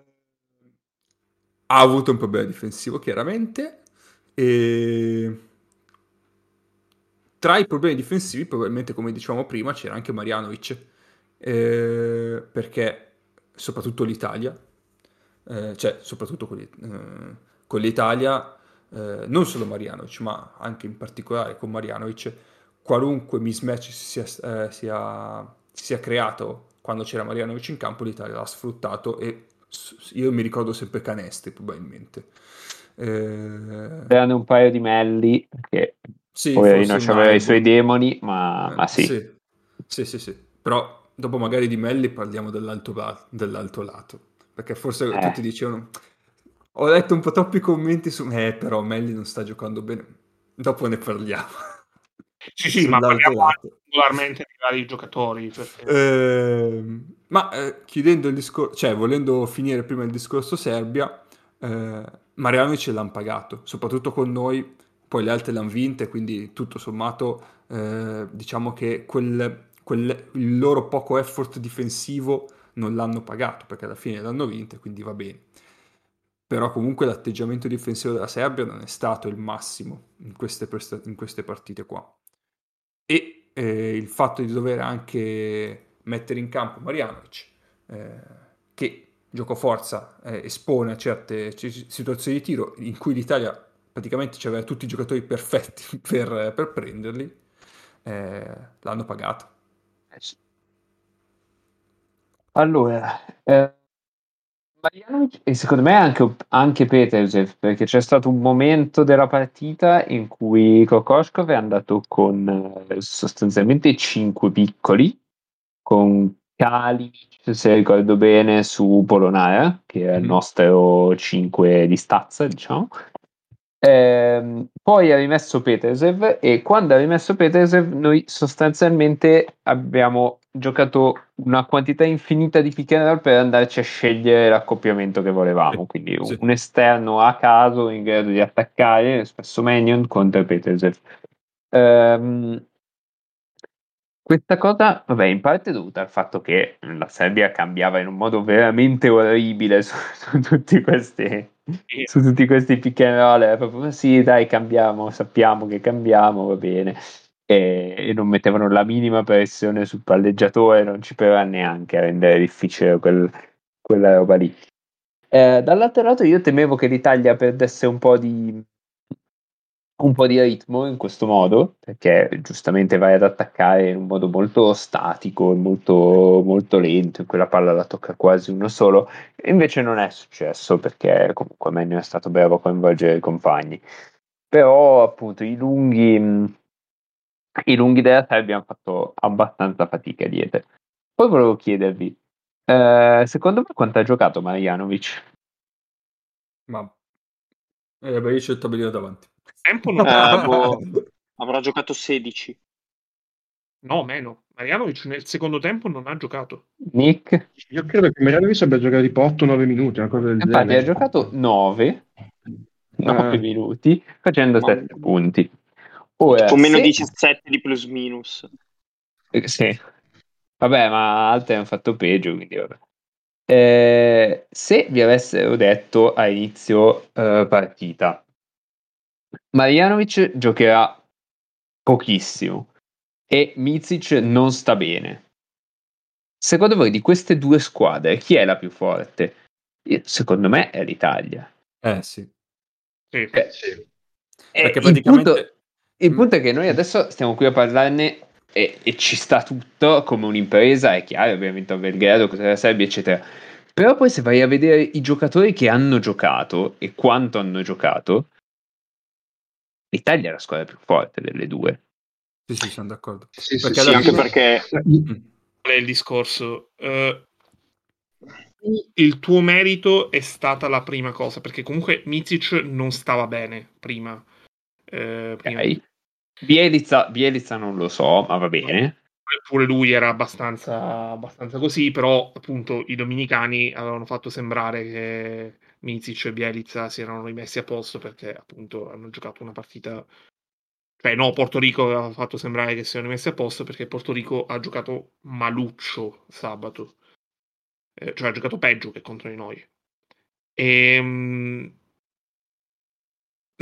avuto un problema difensivo chiaramente, e Tra i problemi difensivi, probabilmente, come dicevamo prima, c'era anche Marjanović, perché soprattutto l'Italia, cioè soprattutto con l'Italia, non solo Marjanović, ma anche in particolare con Marjanović, qualunque mismatch si sia creato quando c'era Marjanović in campo, l'Italia l'ha sfruttato, e io mi ricordo sempre canestri, probabilmente. Erano un paio di Melli che... Sì, poi non c'aveva i suoi demoni, ma sì. Sì. Però dopo magari di Melli parliamo dell'altro lato, perché forse tutti dicevano, ho letto un po' troppi commenti su però Melli non sta giocando bene, dopo ne parliamo. Sì, ma parliamo particolarmente di vari giocatori, perché... chiudendo il discorso, cioè volendo finire prima il discorso Serbia, Marjanović ce l'hanno pagato, soprattutto con noi. Poi le altre l'hanno vinte, quindi tutto sommato diciamo che il loro poco effort difensivo non l'hanno pagato, perché alla fine l'hanno vinta, quindi va bene. Però comunque l'atteggiamento difensivo della Serbia non è stato il massimo in queste partite qua. E il fatto di dover anche mettere in campo Marjanović, che giocoforza espone a certe situazioni di tiro in cui l'Italia... praticamente c'aveva tutti i giocatori perfetti per prenderli, l'hanno pagato. Allora, Marjanović, e secondo me anche Petrucci, perché c'è stato un momento della partita in cui Kokoškov è andato con sostanzialmente 5 piccoli, con Kalinić, se ricordo bene, su Polonara, che è il nostro 5 di stazza, diciamo. Poi ha rimesso Petrušev, e quando ha rimesso Petrušev noi sostanzialmente abbiamo giocato una quantità infinita di pick and roll per andarci a scegliere l'accoppiamento che volevamo, quindi un esterno a caso in grado di attaccare, spesso Mannion, contro Petrušev. Questa cosa, vabbè, in parte è dovuta al fatto che la Serbia cambiava in un modo veramente orribile su tutti questi pick and roll, proprio sì, dai, cambiamo, sappiamo che cambiamo, va bene, e non mettevano la minima pressione sul palleggiatore, non ci provava neanche a rendere difficile quella roba lì. Dall'altro lato io temevo che l'Italia perdesse un po' di ritmo in questo modo, perché giustamente vai ad attaccare in un modo molto statico e molto, molto lento, in quella palla la tocca quasi uno solo, e invece non è successo, perché comunque Mannion è stato bravo a coinvolgere i compagni. Però appunto i lunghi della Serbia hanno fatto abbastanza fatica dietro. Poi volevo chiedervi, secondo me quanto ha giocato Marjanović? Io c'ho il tabellino davanti. Tempo non avrà giocato 16, no, meno. Marjanović nel secondo tempo non ha giocato. Nick, io credo che Marjanović abbia giocato tipo 8-9 minuti, una cosa del genere. Ha giocato 9 minuti facendo 7 punti, con meno 17 di plus minus. Sì, vabbè, ma altri hanno fatto peggio, quindi vabbè. Se vi avessero detto a inizio partita Marjanović giocherà pochissimo e Micić non sta bene, secondo voi di queste due squadre chi è la più forte? Secondo me è l'Italia. Sì. Perché praticamente... il punto è che noi adesso stiamo qui a parlarne e ci sta tutto come un'impresa, è chiaro, ovviamente a Belgrado, cosa della Serbia, eccetera, però poi se vai a vedere i giocatori che hanno giocato e quanto hanno giocato, l'Italia è la squadra più forte delle due. Sì, sono d'accordo. Sì, anche perché qual è il discorso? Il tuo merito è stata la prima cosa, perché comunque Micić non stava bene prima. Okay. Bjelica non lo so, ma va bene. Pure lui era abbastanza così, però appunto i dominicani avevano fatto sembrare che Micić e Bjelica si erano rimessi a posto, perché appunto hanno giocato una partita, Porto Rico ha fatto sembrare che si erano rimessi a posto, perché Porto Rico ha giocato maluccio sabato, ha giocato peggio che contro di noi.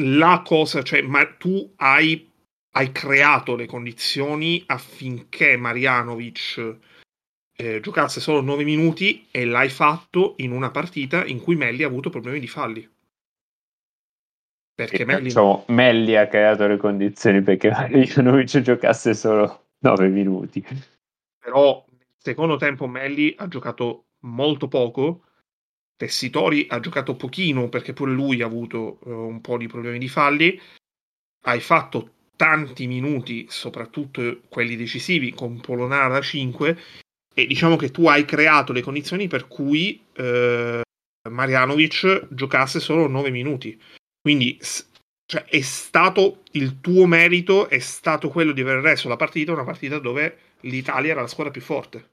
La cosa, ma tu hai hai creato le condizioni affinché Marjanović giocasse solo 9 minuti e l'hai fatto in una partita in cui Melli ha avuto problemi di falli. Perché Melli ha creato le condizioni perché Marjanović giocasse solo 9 minuti. Però nel secondo tempo Melli ha giocato molto poco, Tessitori ha giocato pochino perché pure lui ha avuto un po' di problemi di falli. Hai fatto tanti minuti, soprattutto quelli decisivi, con Polonara 5, e diciamo che tu hai creato le condizioni per cui Marjanović giocasse solo 9 minuti. Quindi cioè, è stato il tuo merito, è stato quello di aver reso la partita una partita dove l'Italia era la squadra più forte.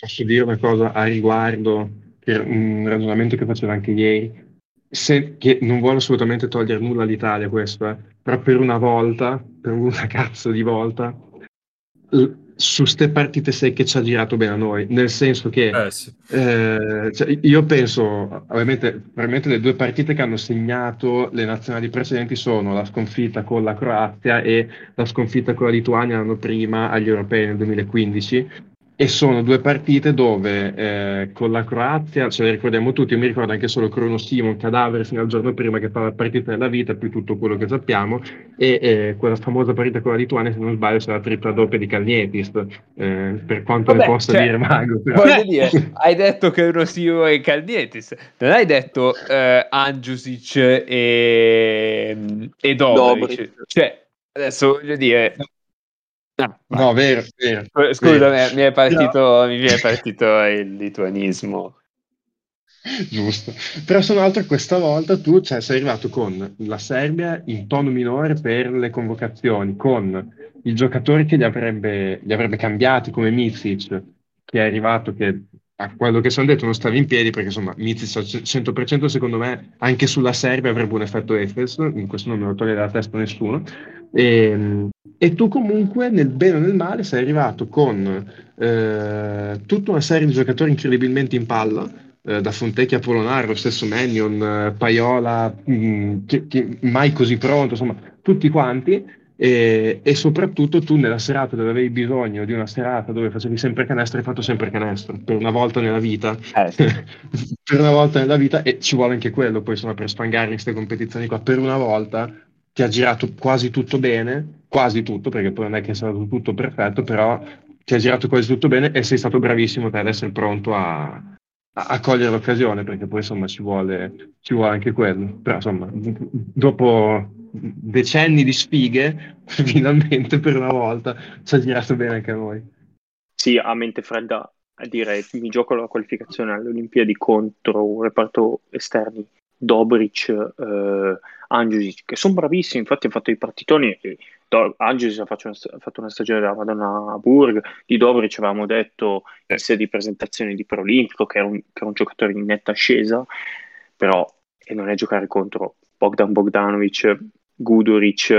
Posso dire una cosa a riguardo, un ragionamento che facevo anche ieri, che non vuole assolutamente togliere nulla all'Italia questo, però per una volta, per una cazzo di volta, su ste partite secche ci ha girato bene a noi, nel senso che sì. Cioè, io penso, ovviamente, veramente le due partite che hanno segnato le nazionali precedenti sono la sconfitta con la Croazia e la sconfitta con la Lituania l'anno prima agli europei nel 2015, e sono due partite dove con la Croazia ce le ricordiamo tutti. Io mi ricordo anche solo Crono Simon, cadavere fino al giorno prima, che fa la partita della vita, più tutto quello che sappiamo, e quella famosa partita con la Lituania, se non sbaglio, c'è la tripla doppia di Kalinić, per quanto ne possa dire Mago. Voglio dire, hai detto Crono Simon e Kalinić, non hai detto Anđušić e Dobrić. Cioè, adesso voglio dire... No, vero. Scusa, vero. Mi è partito il lituanismo. Giusto. Però se non altro questa volta tu sei arrivato con la Serbia in tono minore per le convocazioni, con il giocatore che li avrebbe cambiati come Micić, che è arrivato che a quello che sono detto non stava in piedi, perché insomma Micić al 100% secondo me anche sulla Serbia avrebbe un effetto Efes, in questo non me lo toglie dalla testa nessuno, e tu comunque nel bene o nel male sei arrivato con tutta una serie di giocatori incredibilmente in palla, da Fontecchio a Polonara, lo stesso Mannion, Paiola, che mai così pronto, insomma tutti quanti. E soprattutto tu nella serata dove avevi bisogno di una serata dove facevi sempre canestro, hai fatto sempre canestro per una volta nella vita per una volta nella vita, e ci vuole anche quello poi insomma per sfangare queste competizioni qua. Per una volta ti ha girato quasi tutto bene, quasi tutto, perché poi non è che è stato tutto perfetto, però ti ha girato quasi tutto bene e sei stato bravissimo te ad essere pronto a cogliere l'occasione, perché poi insomma ci vuole anche quello. Però insomma dopo decenni di sfighe finalmente per una volta ci ha girato bene anche a noi. Sì, a mente fredda a dire mi gioco la qualificazione alle Olimpiadi contro un reparto esterni Dobrić, Anđušić, che sono bravissimi, infatti hanno fatto i partitoni. Anđušić ha fatto una stagione della Madonna a Burg, di Dobrić avevamo detto in sede di presentazione di Prolimpico che era un giocatore in netta ascesa, però e non è giocare contro Bogdan Bogdanović, Gudurić,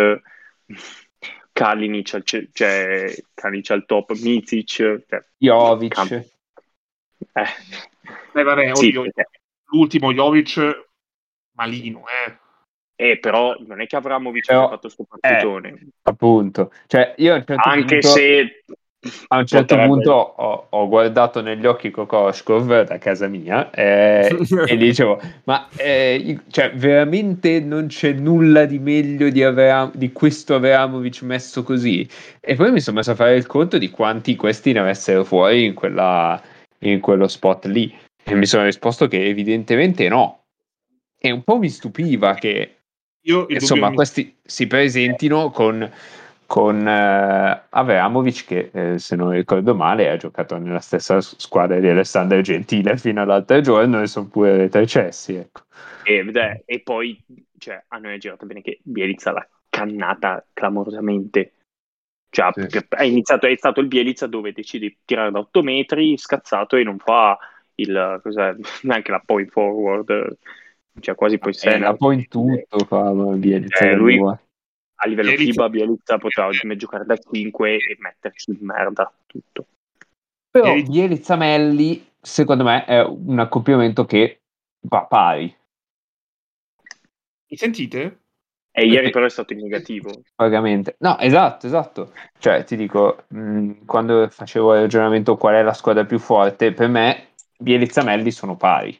Kalinić al top, Micić, Jovic. Vabbè, sì, l'ultimo Jovic malino, però non è che Avramovic ha fatto sto partitone. Appunto. Cioè, io a un certo punto ho guardato negli occhi Kokoškov da casa mia e dicevo ma veramente non c'è nulla di meglio di questo Avramovic messo così, e poi mi sono messo a fare il conto di quanti questi ne avessero fuori in quello spot lì, e mi sono risposto che evidentemente no, e un po' mi stupiva che questi si presentino con Avramovic che se non ricordo male ha giocato nella stessa squadra di Alessandro Gentile fino all'altro giorno e sono pure retrocessi, ecco. E poi a noi è girato bene che Bjelica l'ha cannata clamorosamente, sì. è stato il Bjelica dove decide di tirare da 8 metri scazzato e non fa neanche la point forward, quasi poi la point tutto fa Bjelica lui buona. A livello FIBA Bjelica poteva giocare da 5 e metterci in merda tutto. Però Bjelica Melli secondo me è un accoppiamento che va pari. Mi sentite? E ieri però è stato in negativo. Vagamente. No, esatto. Cioè, ti dico, quando facevo il ragionamento qual è la squadra più forte, per me Bjelica e Melli sono pari.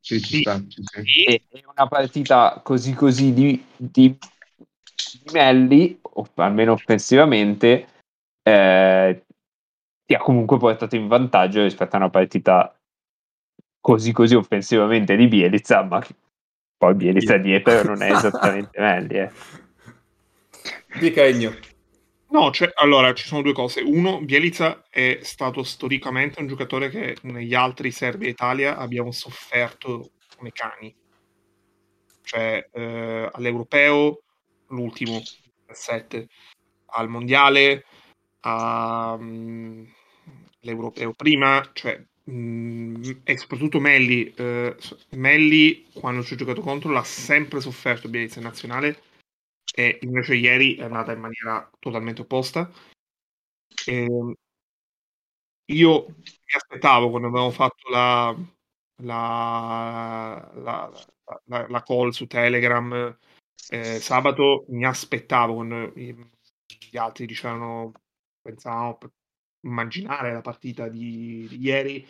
Sì, ci sta. Sì. E una partita così di Melli, o almeno offensivamente, ti ha comunque portato in vantaggio rispetto a una partita così offensivamente di Bjelica, ma che poi Bjelica dietro non è esattamente Melli, Dica Ennio. No, cioè, allora ci sono due cose. Uno, Bjelica è stato storicamente un giocatore che negli altri Serbia e Italia abbiamo sofferto come cani, cioè all'Europeo l'ultimo 7, al Mondiale, all'Europeo prima, cioè e soprattutto Melli. Melli quando ci ho giocato contro l'ha sempre sofferto Bjelica nazionale, e invece ieri è andata in maniera totalmente opposta. Io mi aspettavo, quando avevamo fatto la call su Telegram sabato, mi aspettavo, quando gli altri dicevano, pensavamo, immaginare la partita di ieri,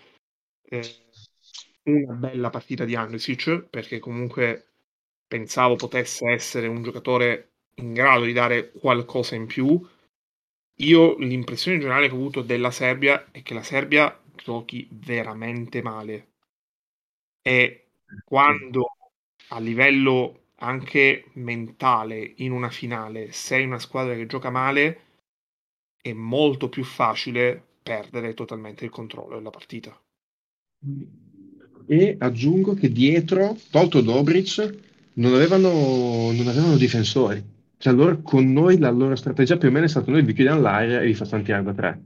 una bella partita di Anđušić, perché comunque pensavo potesse essere un giocatore in grado di dare qualcosa in più. Io l'impressione generale che ho avuto della Serbia è che la Serbia giochi veramente male, e quando a livello anche mentale in una finale sei una squadra che gioca male, è molto più facile perdere totalmente il controllo della partita. E aggiungo che dietro, tolto Dobrić, non avevano difensori. Cioè, allora con noi la loro strategia più o meno è stata: noi vi chiudiamo l'area e vi facciamo tirare da tre,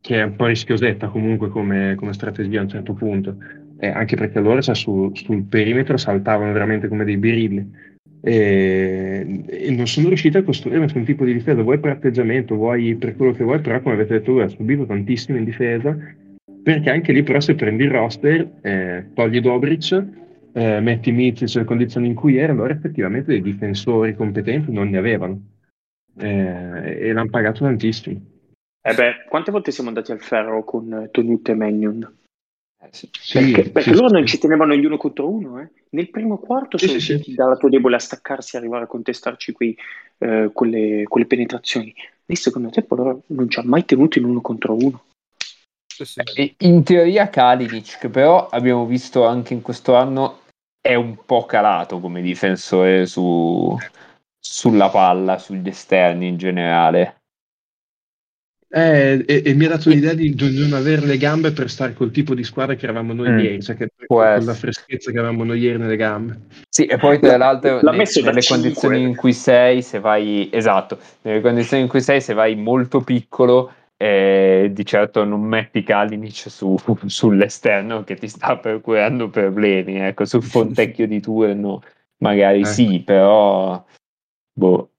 che è un po' rischiosetta comunque come strategia a un certo punto, anche perché allora sul perimetro saltavano veramente come dei birilli, e non sono riusciti a costruire nessun tipo di difesa, vuoi per atteggiamento, vuoi per quello che vuoi, però come avete detto voi ha subito tantissimo in difesa, perché anche lì però se prendi il roster, togli Dobrić, metti Micić nelle condizioni in cui era, allora effettivamente dei difensori competenti non ne avevano, e l'hanno pagato tantissimo. Quante volte siamo andati al ferro con Tonut e Mannion? Perché loro non ci tenevano gli uno contro uno, nel primo quarto sono riusciti dalla tua debole a staccarsi e arrivare a contestarci qui con le penetrazioni. Nel secondo tempo loro non ci ha mai tenuto in uno contro uno. Sì. In teoria Kalinić, che però abbiamo visto anche in questo anno è un po' calato come difensore sulla palla, sugli esterni in generale. E mi ha dato l'idea di non avere le gambe per stare col tipo di squadra che eravamo noi ieri, cioè che con la freschezza che avevamo noi ieri nelle gambe. Sì, e poi tra l'altro nelle condizioni in cui sei, se vai molto piccolo, di certo non metti Kalinić sull'esterno che ti sta procurando problemi, sul Fontecchio di turno magari sì, però boh.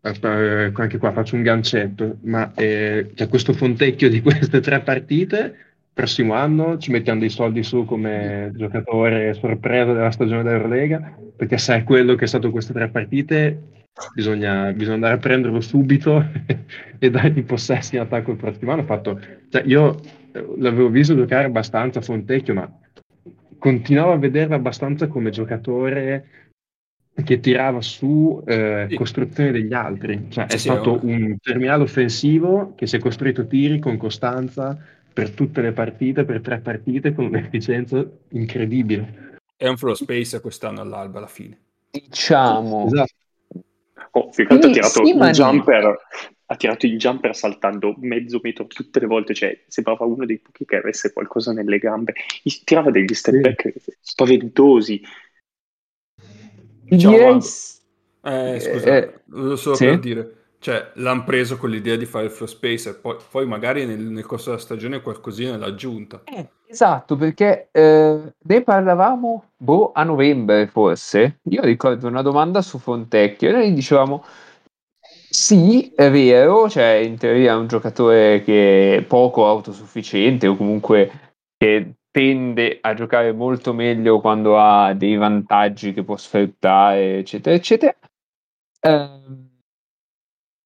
Anche qua faccio un gancetto, ma cioè questo Fontecchio di queste tre partite, prossimo anno ci mettiamo dei soldi su come giocatore sorpresa della stagione dell'Eurolega, perché se è quello che è stato queste tre partite bisogna andare a prenderlo subito e dargli possessi in attacco il prossimo anno. Io l'avevo visto giocare abbastanza Fontecchio, ma continuavo a vederlo abbastanza come giocatore che tirava su costruzione degli altri, cioè è stato un terminale offensivo che si è costruito tiri con costanza per tutte le partite, per tre partite, con un'efficienza incredibile. È un floor space quest'anno all'alba alla fine, diciamo. Esatto. Ha tirato il jumper saltando mezzo metro tutte le volte, cioè sembrava uno dei pochi che avesse qualcosa nelle gambe, tirava degli step back spaventosi. Per dire, cioè l'hanno preso con l'idea di fare il floor space, e poi magari nel corso della stagione qualcosina l'ha aggiunta. Esatto, perché ne parlavamo a novembre forse, io ricordo una domanda su Fontecchio e noi dicevamo sì, è vero, cioè in teoria è un giocatore che è poco autosufficiente o comunque che tende a giocare molto meglio quando ha dei vantaggi che può sfruttare, eccetera, eccetera.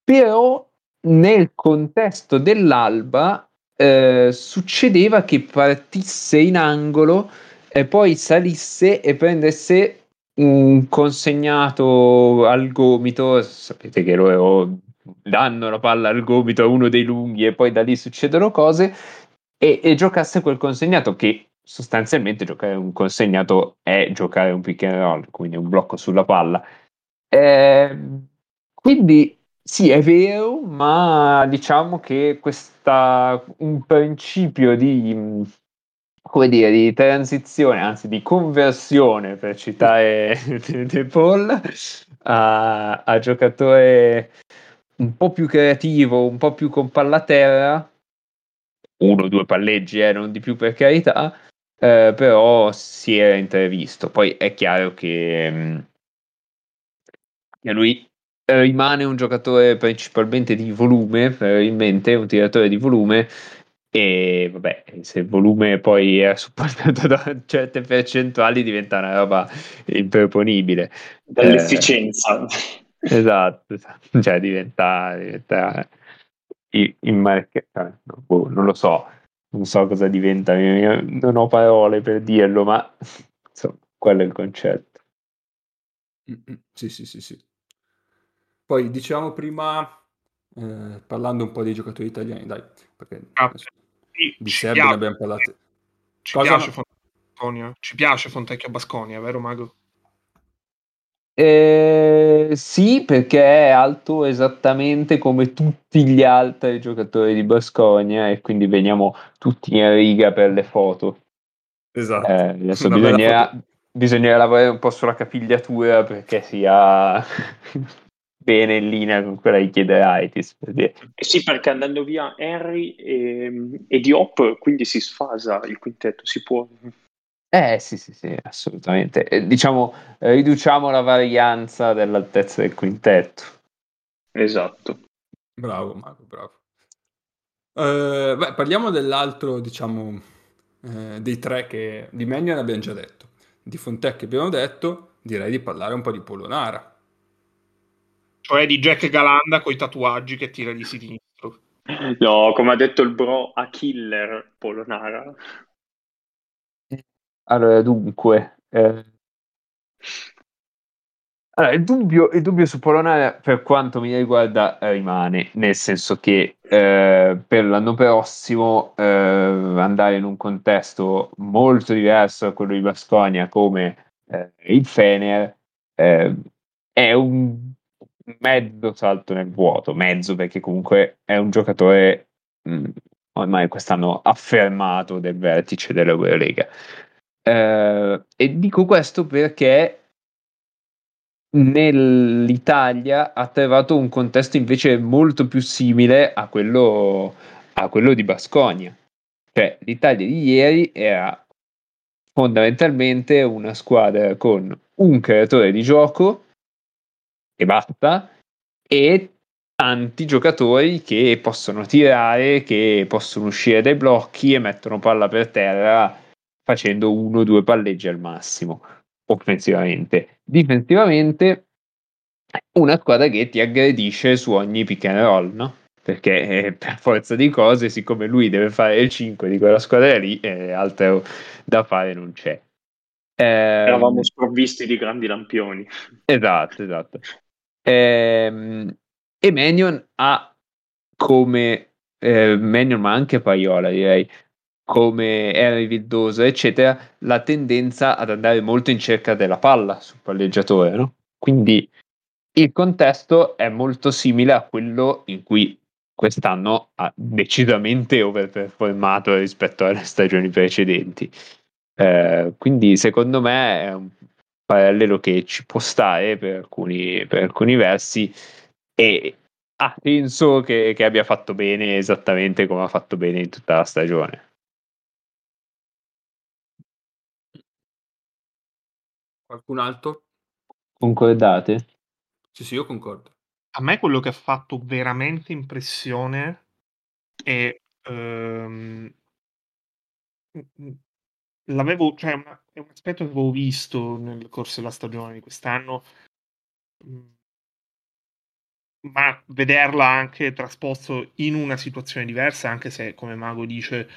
Però nel contesto dell'Alba succedeva che partisse in angolo e poi salisse e prendesse un consegnato al gomito. Sapete che loro danno la palla al gomito a uno dei lunghi e poi da lì succedono cose, e giocasse quel consegnato, che sostanzialmente giocare un consegnato è giocare un pick and roll, quindi un blocco sulla palla. Quindi sì, è vero, ma diciamo che un principio di, come dire, di transizione, anzi di conversione, per citare De Paul, a giocatore un po' più creativo, un po' più con palla terra, uno o due palleggi, non di più, per carità, però si era intravisto. Poi è chiaro che lui rimane un giocatore principalmente di volume, probabilmente un tiratore di volume, e vabbè, se il volume poi è supportato da certe percentuali diventa una roba improponibile. Dall'efficienza. Esatto, cioè diventa immarcabile. Non lo so, non so cosa diventa, non ho parole per dirlo, ma insomma, quello è il concetto. Sì. Poi diciamo prima, parlando un po' dei giocatori italiani, dai, perché di Serbia ne abbiamo parlato. Ci piace Fontecchio a Baskonia, vero Mago? Sì, perché è alto esattamente come tutti gli altri giocatori di Baskonia, e quindi veniamo tutti in riga per le foto. Esatto. Adesso bisognerà lavorare un po' sulla capigliatura perché sia bene in linea con quella che chiede Aitis, perché... Sì, perché andando via Henry e Diop, quindi si sfasa il quintetto, si può... Sì, assolutamente. Diciamo, riduciamo la varianza dell'altezza del quintetto. Esatto. Bravo Marco, bravo. Parliamo dell'altro, diciamo, dei tre che... Di Mannion abbiamo già detto, di Fontecchio abbiamo detto, direi di parlare un po' di Polonara. Cioè di Jack Galanda coi tatuaggi che tira di sinistro. No, come ha detto il bro, a killer Polonara. Allora, dunque... Allora, il dubbio su Polonara, per quanto mi riguarda, rimane. Nel senso che per l'anno prossimo andare in un contesto molto diverso da quello di Baskonia, come il Fener, è un... mezzo salto nel vuoto, mezzo, perché comunque è un giocatore ormai quest'anno affermato del vertice dell'Eurolega, e dico questo perché nell'Italia ha trovato un contesto invece molto più simile a quello di Baskonia. Cioè l'Italia di ieri era fondamentalmente una squadra con un creatore di gioco e basta, e tanti giocatori che possono tirare, che possono uscire dai blocchi e mettono palla per terra facendo uno o due palleggi al massimo, offensivamente. Difensivamente una squadra che ti aggredisce su ogni pick and roll, no? Perché per forza di cose, siccome lui deve fare il 5 di quella squadra lì, altro da fare non c'è. Eravamo sprovvisti di grandi lampioni. Esatto. E Mannion ha come Mannion, ma anche Paiola, direi, come Henry Vildosa, eccetera, la tendenza ad andare molto in cerca della palla sul palleggiatore, no? Quindi il contesto è molto simile a quello in cui quest'anno ha decisamente overperformato rispetto alle stagioni precedenti. Quindi secondo me è un parallelo che ci può stare per alcuni versi, e penso che abbia fatto bene esattamente come ha fatto bene in tutta la stagione. Qualcun altro? Concordate? Sì, io concordo. A me quello che ha fatto veramente impressione è l'avevo, cioè è un aspetto che avevo visto nel corso della stagione di quest'anno, ma vederla anche trasposto in una situazione diversa, anche se, come Mago dice,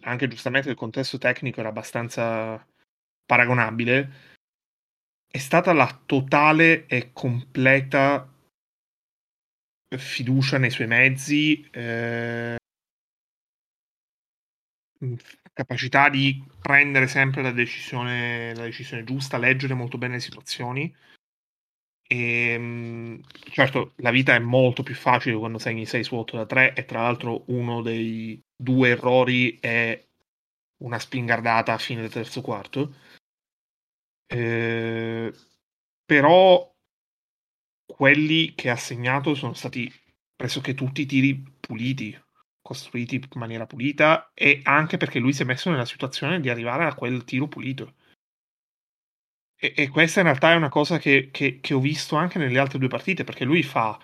anche giustamente il contesto tecnico era abbastanza paragonabile, è stata la totale e completa fiducia nei suoi mezzi, capacità di prendere sempre la decisione giusta, leggere molto bene le situazioni. E certo, la vita è molto più facile quando segni 6 su 8 da 3, e tra l'altro uno dei due errori è una spingardata a fine del terzo quarto, però quelli che ha segnato sono stati pressoché tutti tiri puliti, costruiti in maniera pulita, e anche perché lui si è messo nella situazione di arrivare a quel tiro pulito. E questa in realtà è una cosa che ho visto anche nelle altre due partite, perché lui fa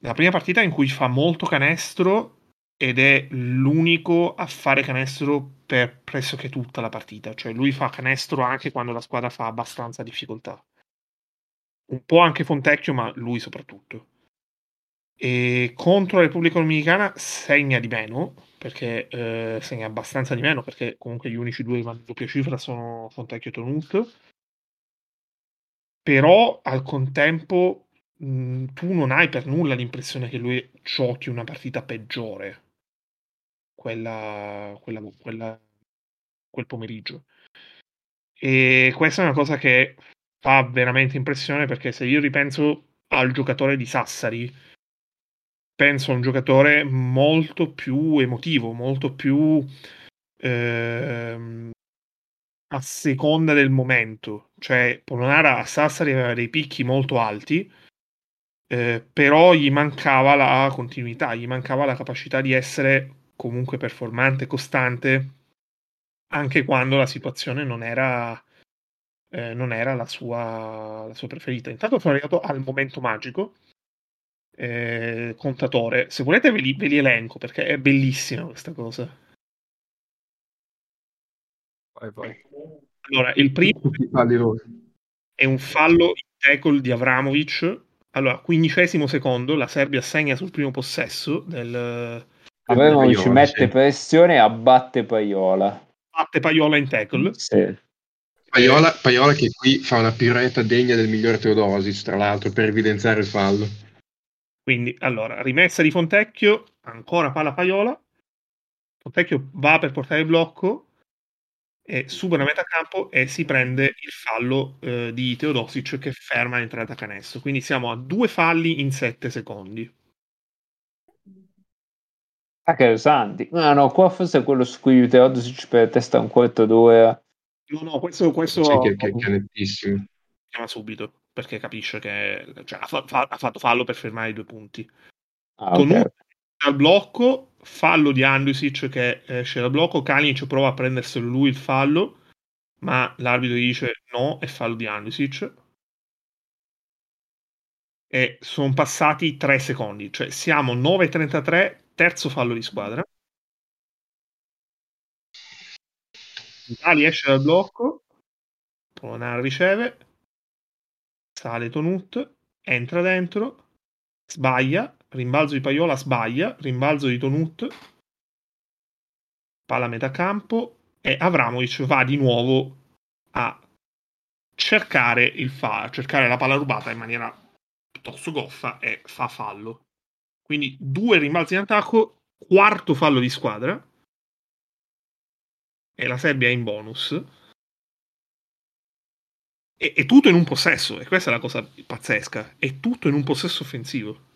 la prima partita in cui fa molto canestro ed è l'unico a fare canestro per pressoché tutta la partita, cioè lui fa canestro anche quando la squadra fa abbastanza difficoltà, un po' anche Fontecchio, ma lui soprattutto. E contro la Repubblica Dominicana segna di meno, perché segna abbastanza di meno, perché comunque gli unici due in doppia cifra sono Fontecchio e Tonut. Però al contempo tu non hai per nulla l'impressione che lui giochi una partita peggiore quel pomeriggio, e questa è una cosa che fa veramente impressione, perché se io ripenso al giocatore di Sassari, penso a un giocatore molto più emotivo, molto più a seconda del momento. Cioè Polonara a Sassari aveva dei picchi molto alti, però gli mancava la continuità, gli mancava la capacità di essere comunque performante, costante, anche quando la situazione non era la sua preferita. Intanto sono arrivato al momento magico, contatore, se volete ve li elenco, perché è bellissima questa cosa. Vai. Allora, il primo è un fallo in tackle di Avramovic. Allora, 15° secondo, la Serbia segna sul primo possesso del Avramovic, ci mette pressione e abbatte Paiola. Batte Paiola in tackle. Sì. Paiola che qui fa una piruetta degna del migliore Teodosić, tra l'altro, per evidenziare il fallo. Quindi, allora, rimessa di Fontecchio, ancora palla Paiola. Fontecchio va per portare il blocco, supera la metà campo e si prende il fallo di Teodosić, che ferma l'entrata a canestro. Quindi siamo a 2 falli in 7 secondi. Ah, che santi. No, qua forse è quello su cui Teodosić per testa un quarto d'ora. No, questo che è chianettissimo. Chiama subito, perché capisce che ha fatto fallo per fermare i 2 punti. Con okay. Al blocco, fallo di Anđušić che esce dal blocco, Kalinić prova a prenderselo lui il fallo, ma l'arbitro dice no, è fallo di Anđušić, e sono passati 3 secondi, cioè siamo 9:33, terzo fallo di squadra. Vitali esce dal blocco, Polonara riceve, sale Tonut, entra dentro, sbaglia, rimbalzo di Paiola, sbaglia, rimbalzo di Tonut, palla a metà campo, e Avramovic va di nuovo a cercare cercare la palla rubata in maniera piuttosto goffa, e fa fallo. Quindi 2 rimbalzi in attacco, quarto fallo di squadra, e la Serbia è in bonus, e tutto in un possesso, e questa è la cosa pazzesca, è tutto in un possesso offensivo,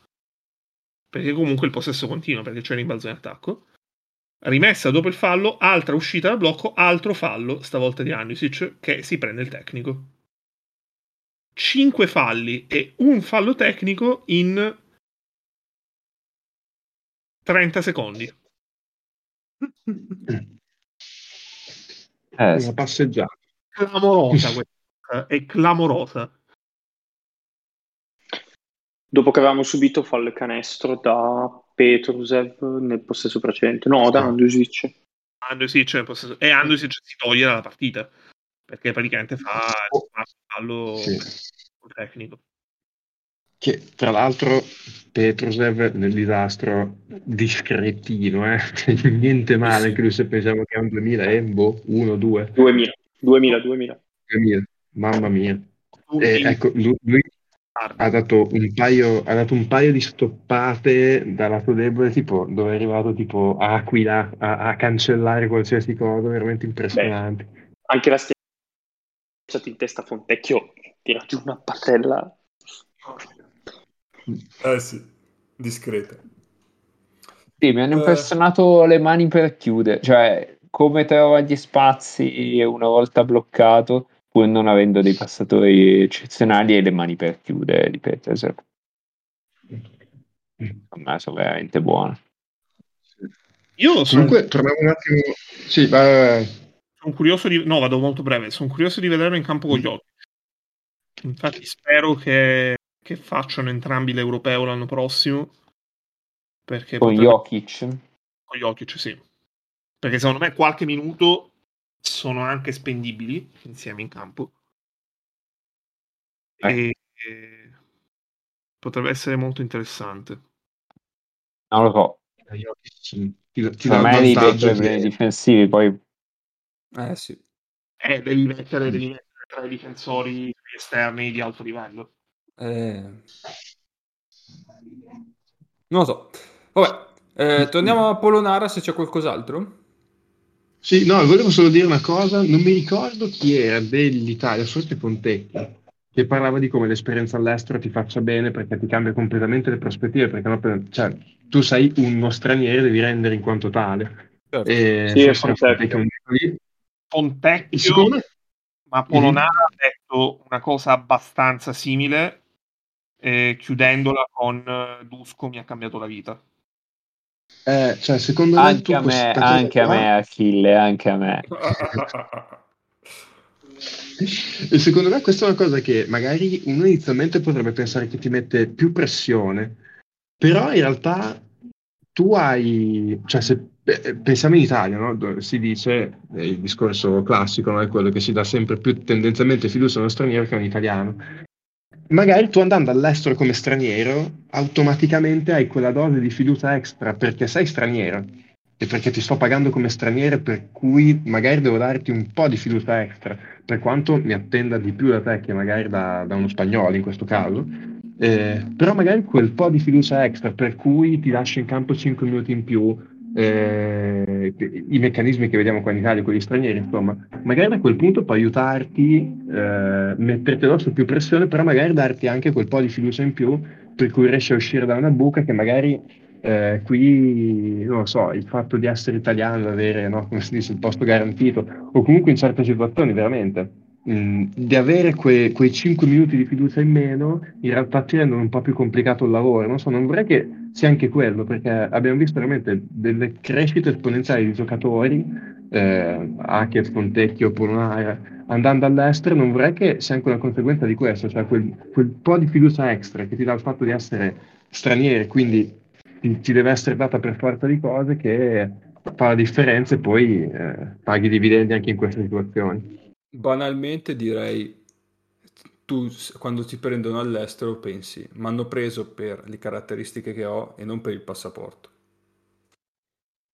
perché comunque il possesso continua, perché c'è rimbalzo in attacco. Rimessa dopo il fallo, altra uscita dal blocco, altro fallo, stavolta di Anđušić, che si prende il tecnico. 5 falli e un fallo tecnico in 30 secondi. Una passeggiata. Clamorosa questa, è clamorosa. Dopo che avevamo subito fallo e canestro da Petrušev nel possesso precedente, da Anđušić. Anđušić e Anđušić si toglie dalla partita perché praticamente fa il fallo tecnico. Che tra l'altro Petrušev nel disastro discretino, niente male che lui, se pensiamo che è un 2000 Embo 1-2 2000, mamma mia. Ecco, lui ha dato un paio di stoppate da lato debole, tipo dove è arrivato tipo Aquila a cancellare qualsiasi cosa, veramente impressionante. Beh, anche la stessa in testa Fontecchio, tira giù una patella discreta. Sì, mi hanno impressionato le mani per chiudere, cioè come trova gli spazi una volta bloccato, pur non avendo dei passatori eccezionali, e le mani per chiudere di Petrucci. Insomma, sono veramente buone. Io sono... Comunque, torniamo un attimo... Sì, sono curioso di... No, vado molto breve. Sono curioso di vederlo in campo con gli occhi. Infatti spero che facciano entrambi l'Europeo l'anno prossimo. Perché con Jokic? Con Jokic, sì. Perché secondo me qualche minuto... sono anche spendibili insieme in campo e potrebbe essere molto interessante. Non lo so, ti da me i difensivi poi sì. Devi mettere tra i difensori esterni di alto livello. Non lo so, vabbè, torniamo a Polonara se c'è qualcos'altro. Sì, no, volevo solo dire una cosa, non mi ricordo chi era dell'Italia, forse Fontecchio, che parlava di come l'esperienza all'estero ti faccia bene perché ti cambia completamente le prospettive, perché no, cioè, tu sei uno straniero, devi rendere in quanto tale. Certo. Sì, Fontecchio, secondo me... ma Polonara ha detto una cosa abbastanza simile, chiudendola con Dusko mi ha cambiato la vita. Cioè, secondo me anche a me Achille, anche a me. E secondo me questa è una cosa che magari uno inizialmente potrebbe pensare che ti mette più pressione, però in realtà tu hai, cioè, se pensiamo in Italia, no? Si dice, il discorso classico, no? È quello che si dà sempre più tendenzialmente fiducia a uno straniero che a un italiano. Magari tu andando all'estero come straniero automaticamente hai quella dose di fiducia extra perché sei straniero e perché ti sto pagando come straniero, per cui magari devo darti un po' di fiducia extra, per quanto mi attenda di più da te che magari da uno spagnolo in questo caso, però magari quel po' di fiducia extra per cui ti lascio in campo 5 minuti in più, i meccanismi che vediamo qua in Italia con gli stranieri, insomma, magari da quel punto può aiutarti, metterti addosso più pressione, però magari darti anche quel po' di fiducia in più per cui riesci a uscire da una buca che magari qui, non lo so, il fatto di essere italiano, avere, no, come si dice, il posto garantito, o comunque in certe situazioni veramente di avere quei 5 minuti di fiducia in meno, in realtà ti rendono un po' più complicato il lavoro. Non so, non vorrei che sia anche quello, perché abbiamo visto veramente delle crescite esponenziali di giocatori, anche Fontecchio, Polonara, andando all'estero. Non vorrei che sia anche una conseguenza di questo, cioè quel po' di fiducia extra che ti dà il fatto di essere stranieri, quindi ti deve essere data per forza di cose, che fa la differenza e poi paghi dividendi anche in queste situazioni. Banalmente direi, tu quando ti prendono all'estero pensi, mi hanno preso per le caratteristiche che ho e non per il passaporto.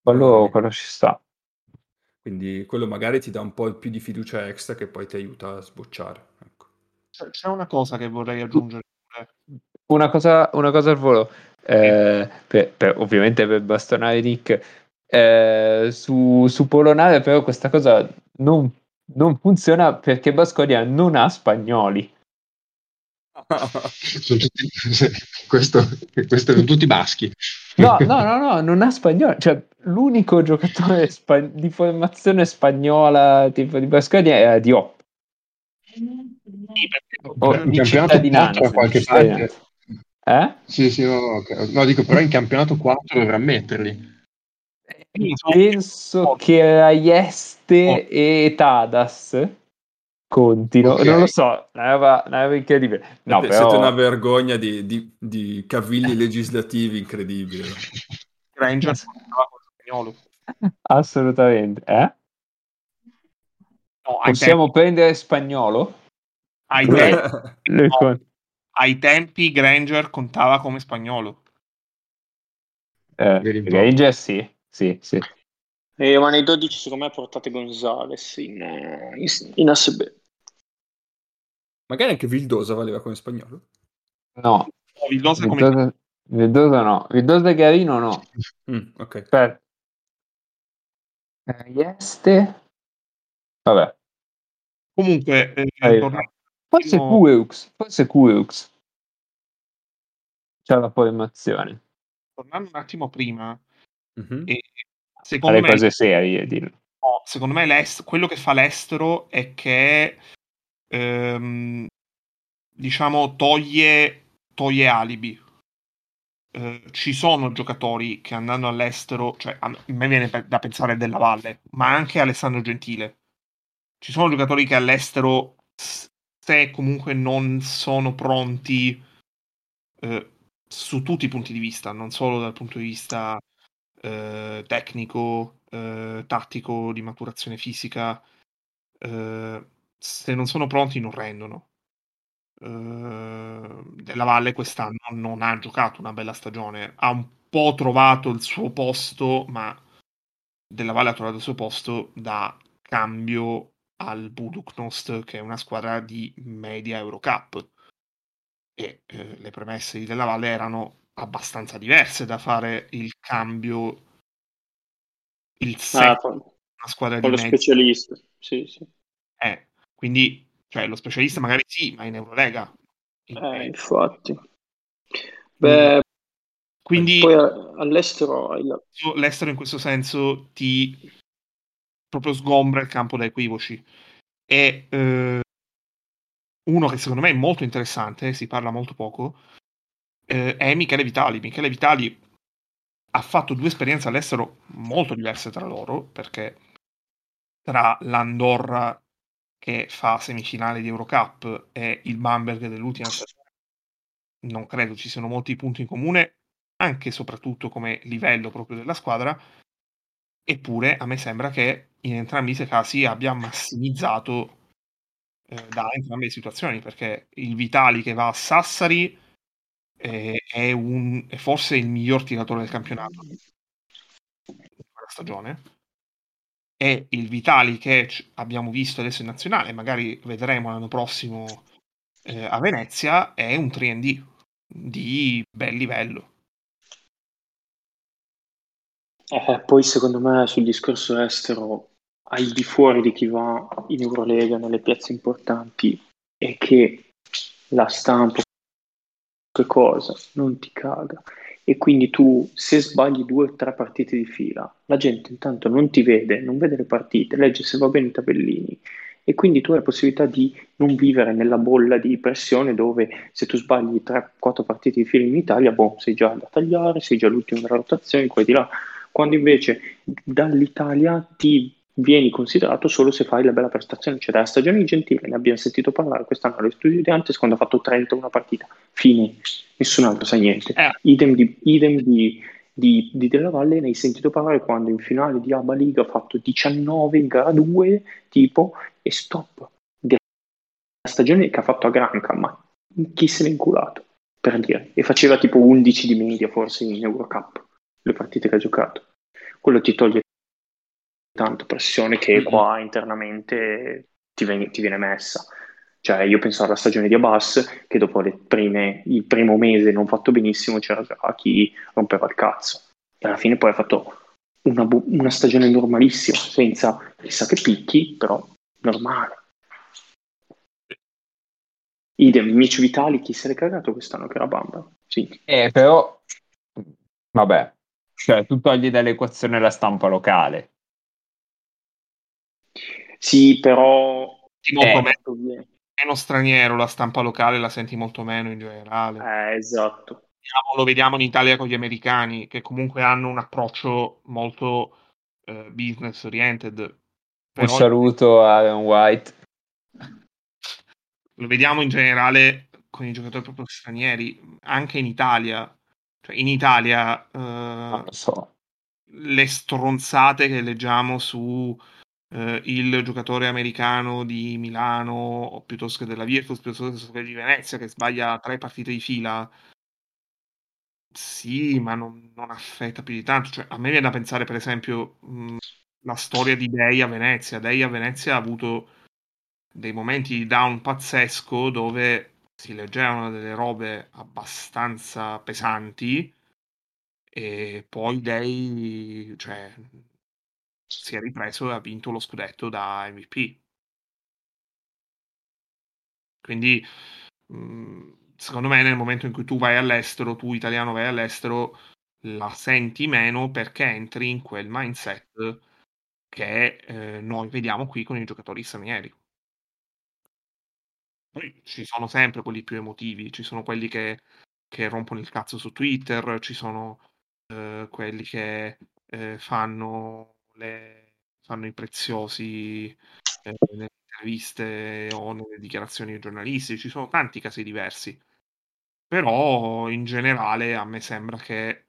Quello ci sta. Quindi quello magari ti dà un po' più di fiducia extra che poi ti aiuta a sbocciare. Ecco. C'è una cosa che vorrei aggiungere. Una cosa al volo, ovviamente per bastonare Nick, su Polonara, però questa cosa non funziona perché Basconia non ha spagnoli. Questo sono tutti baschi. No, non ha spagnoli. Cioè, l'unico giocatore di formazione spagnola tipo di Basconia era Diop. In campionato 4 qualche parte. Sì, no, dico, però in campionato 4 dovrà metterli. Penso che Raieste e Tadas contino, okay. Non lo so, una roba incredibile. No, però... Siete una vergogna di cavilli legislativi incredibile. Granger, spagnolo. Assolutamente, eh? No, possiamo prendere spagnolo? Ai tempi, no. Ai tempi Granger contava come spagnolo. Granger sì, sì, sì. Ma nei 12 secondo me portate Gonzales in ASB. Magari anche Vildosa valeva come spagnolo? No, Vildosa come... Vildosa no, Vildosa Garino no. Ok. Per... Este... Vabbè. Comunque... forse Kueux, forse Kueux. C'è la polemazione. Tornando un attimo prima... E secondo me... cose serie, dillo. No, secondo me quello che fa l'estero è che... diciamo toglie alibi. Ci sono giocatori che andando all'estero, cioè a me viene da pensare Della Valle, ma anche Alessandro Gentile. Ci sono giocatori che all'estero, se comunque non sono pronti su tutti i punti di vista, non solo dal punto di vista tecnico, tattico, di maturazione fisica, se non sono pronti non rendono. Della Valle quest'anno non ha giocato una bella stagione, ha un po' trovato il suo posto, ma Della Valle ha trovato il suo posto da cambio al Budućnost, che è una squadra di media Eurocup, e le premesse di Della Valle erano abbastanza diverse da fare il cambio una squadra di media specialista, sì, sì. Quindi cioè lo specialista magari sì, ma in Eurolega infatti. Beh, quindi poi all'estero l'estero in questo senso ti proprio sgombra il campo da equivoci. E uno che secondo me è molto interessante, si parla molto poco, è Michele Vitali. Michele Vitali ha fatto due esperienze all'estero molto diverse tra loro, perché tra l'Andorra che fa semifinale di Eurocup e il Bamberg dell'ultima stagione non credo ci siano molti punti in comune, anche e soprattutto come livello proprio della squadra. Eppure a me sembra che in entrambi i casi abbia massimizzato da entrambe le situazioni, perché il Vitali che va a Sassari è forse il miglior tiratore del campionato in quella stagione, e il Vitali che abbiamo visto adesso in nazionale, magari vedremo l'anno prossimo a Venezia, è un 3&D di bel livello. Poi secondo me sul discorso estero, al di fuori di chi va in Eurolega nelle piazze importanti, è che la stampa che cosa non ti caga, e quindi tu se sbagli 2 o 3 partite di fila la gente intanto non ti vede, non vede le partite, legge se va bene i tabellini, e quindi tu hai la possibilità di non vivere nella bolla di pressione dove se tu sbagli 3-4 partite di fila in Italia, boh, sei già da tagliare, sei già l'ultimo della rotazione qua e di là, quando invece dall'Italia ti vieni considerato solo se fai la bella prestazione. Cioè dalla stagione di Gentile ne abbiamo sentito parlare quest'anno allo Estudiantes quando ha fatto 31 partita, fine, nessun altro sa niente. Idem di Della Valle ne hai sentito parlare quando in finale di ABA Liga ha fatto 19 in gara 2 tipo, e stop. Della stagione che ha fatto a Granca, ma chi se l'è inculato, per dire, e faceva tipo 11 di media forse in Eurocup le partite che ha giocato. Quello ti toglie tanto pressione che qua internamente ti viene messa. Cioè io penso alla stagione di Abbas che dopo il primo mese non fatto benissimo, c'era già chi rompeva il cazzo, e alla fine poi ha fatto una stagione normalissima, senza chissà che picchi, però normale. Idem Micio Vitali, chi se l'è cagato quest'anno che era Bamba, sì. Però vabbè, cioè tu togli dall'equazione la stampa locale. Sì, però molto meno straniero, la stampa locale la senti molto meno in generale. Esatto. Lo vediamo in Italia con gli americani, che comunque hanno un approccio molto business oriented. Però un saluto a Aaron White. Lo vediamo in generale con i giocatori proprio stranieri, anche in Italia. Cioè in Italia non lo so. le stronzate che leggiamo su il giocatore americano di Milano o piuttosto che della Virtus, piuttosto che di Venezia, che sbaglia 3 partite di fila. Sì, ma non affetta più di tanto. Cioè, a me viene da pensare, per esempio, la storia di Dei a Venezia. Dei a Venezia ha avuto dei momenti di down pazzesco dove si leggevano delle robe abbastanza pesanti e poi Dei, cioè, si è ripreso e ha vinto lo scudetto da MVP. Quindi secondo me nel momento in cui tu vai all'estero, tu italiano vai all'estero, la senti meno perché entri in quel mindset che noi vediamo qui con i giocatori stranieri. Poi ci sono sempre quelli più emotivi, ci sono quelli che rompono il cazzo su Twitter, ci sono quelli che fanno i preziosi nelle interviste o nelle dichiarazioni ai giornalisti, ci sono tanti casi diversi, però in generale a me sembra che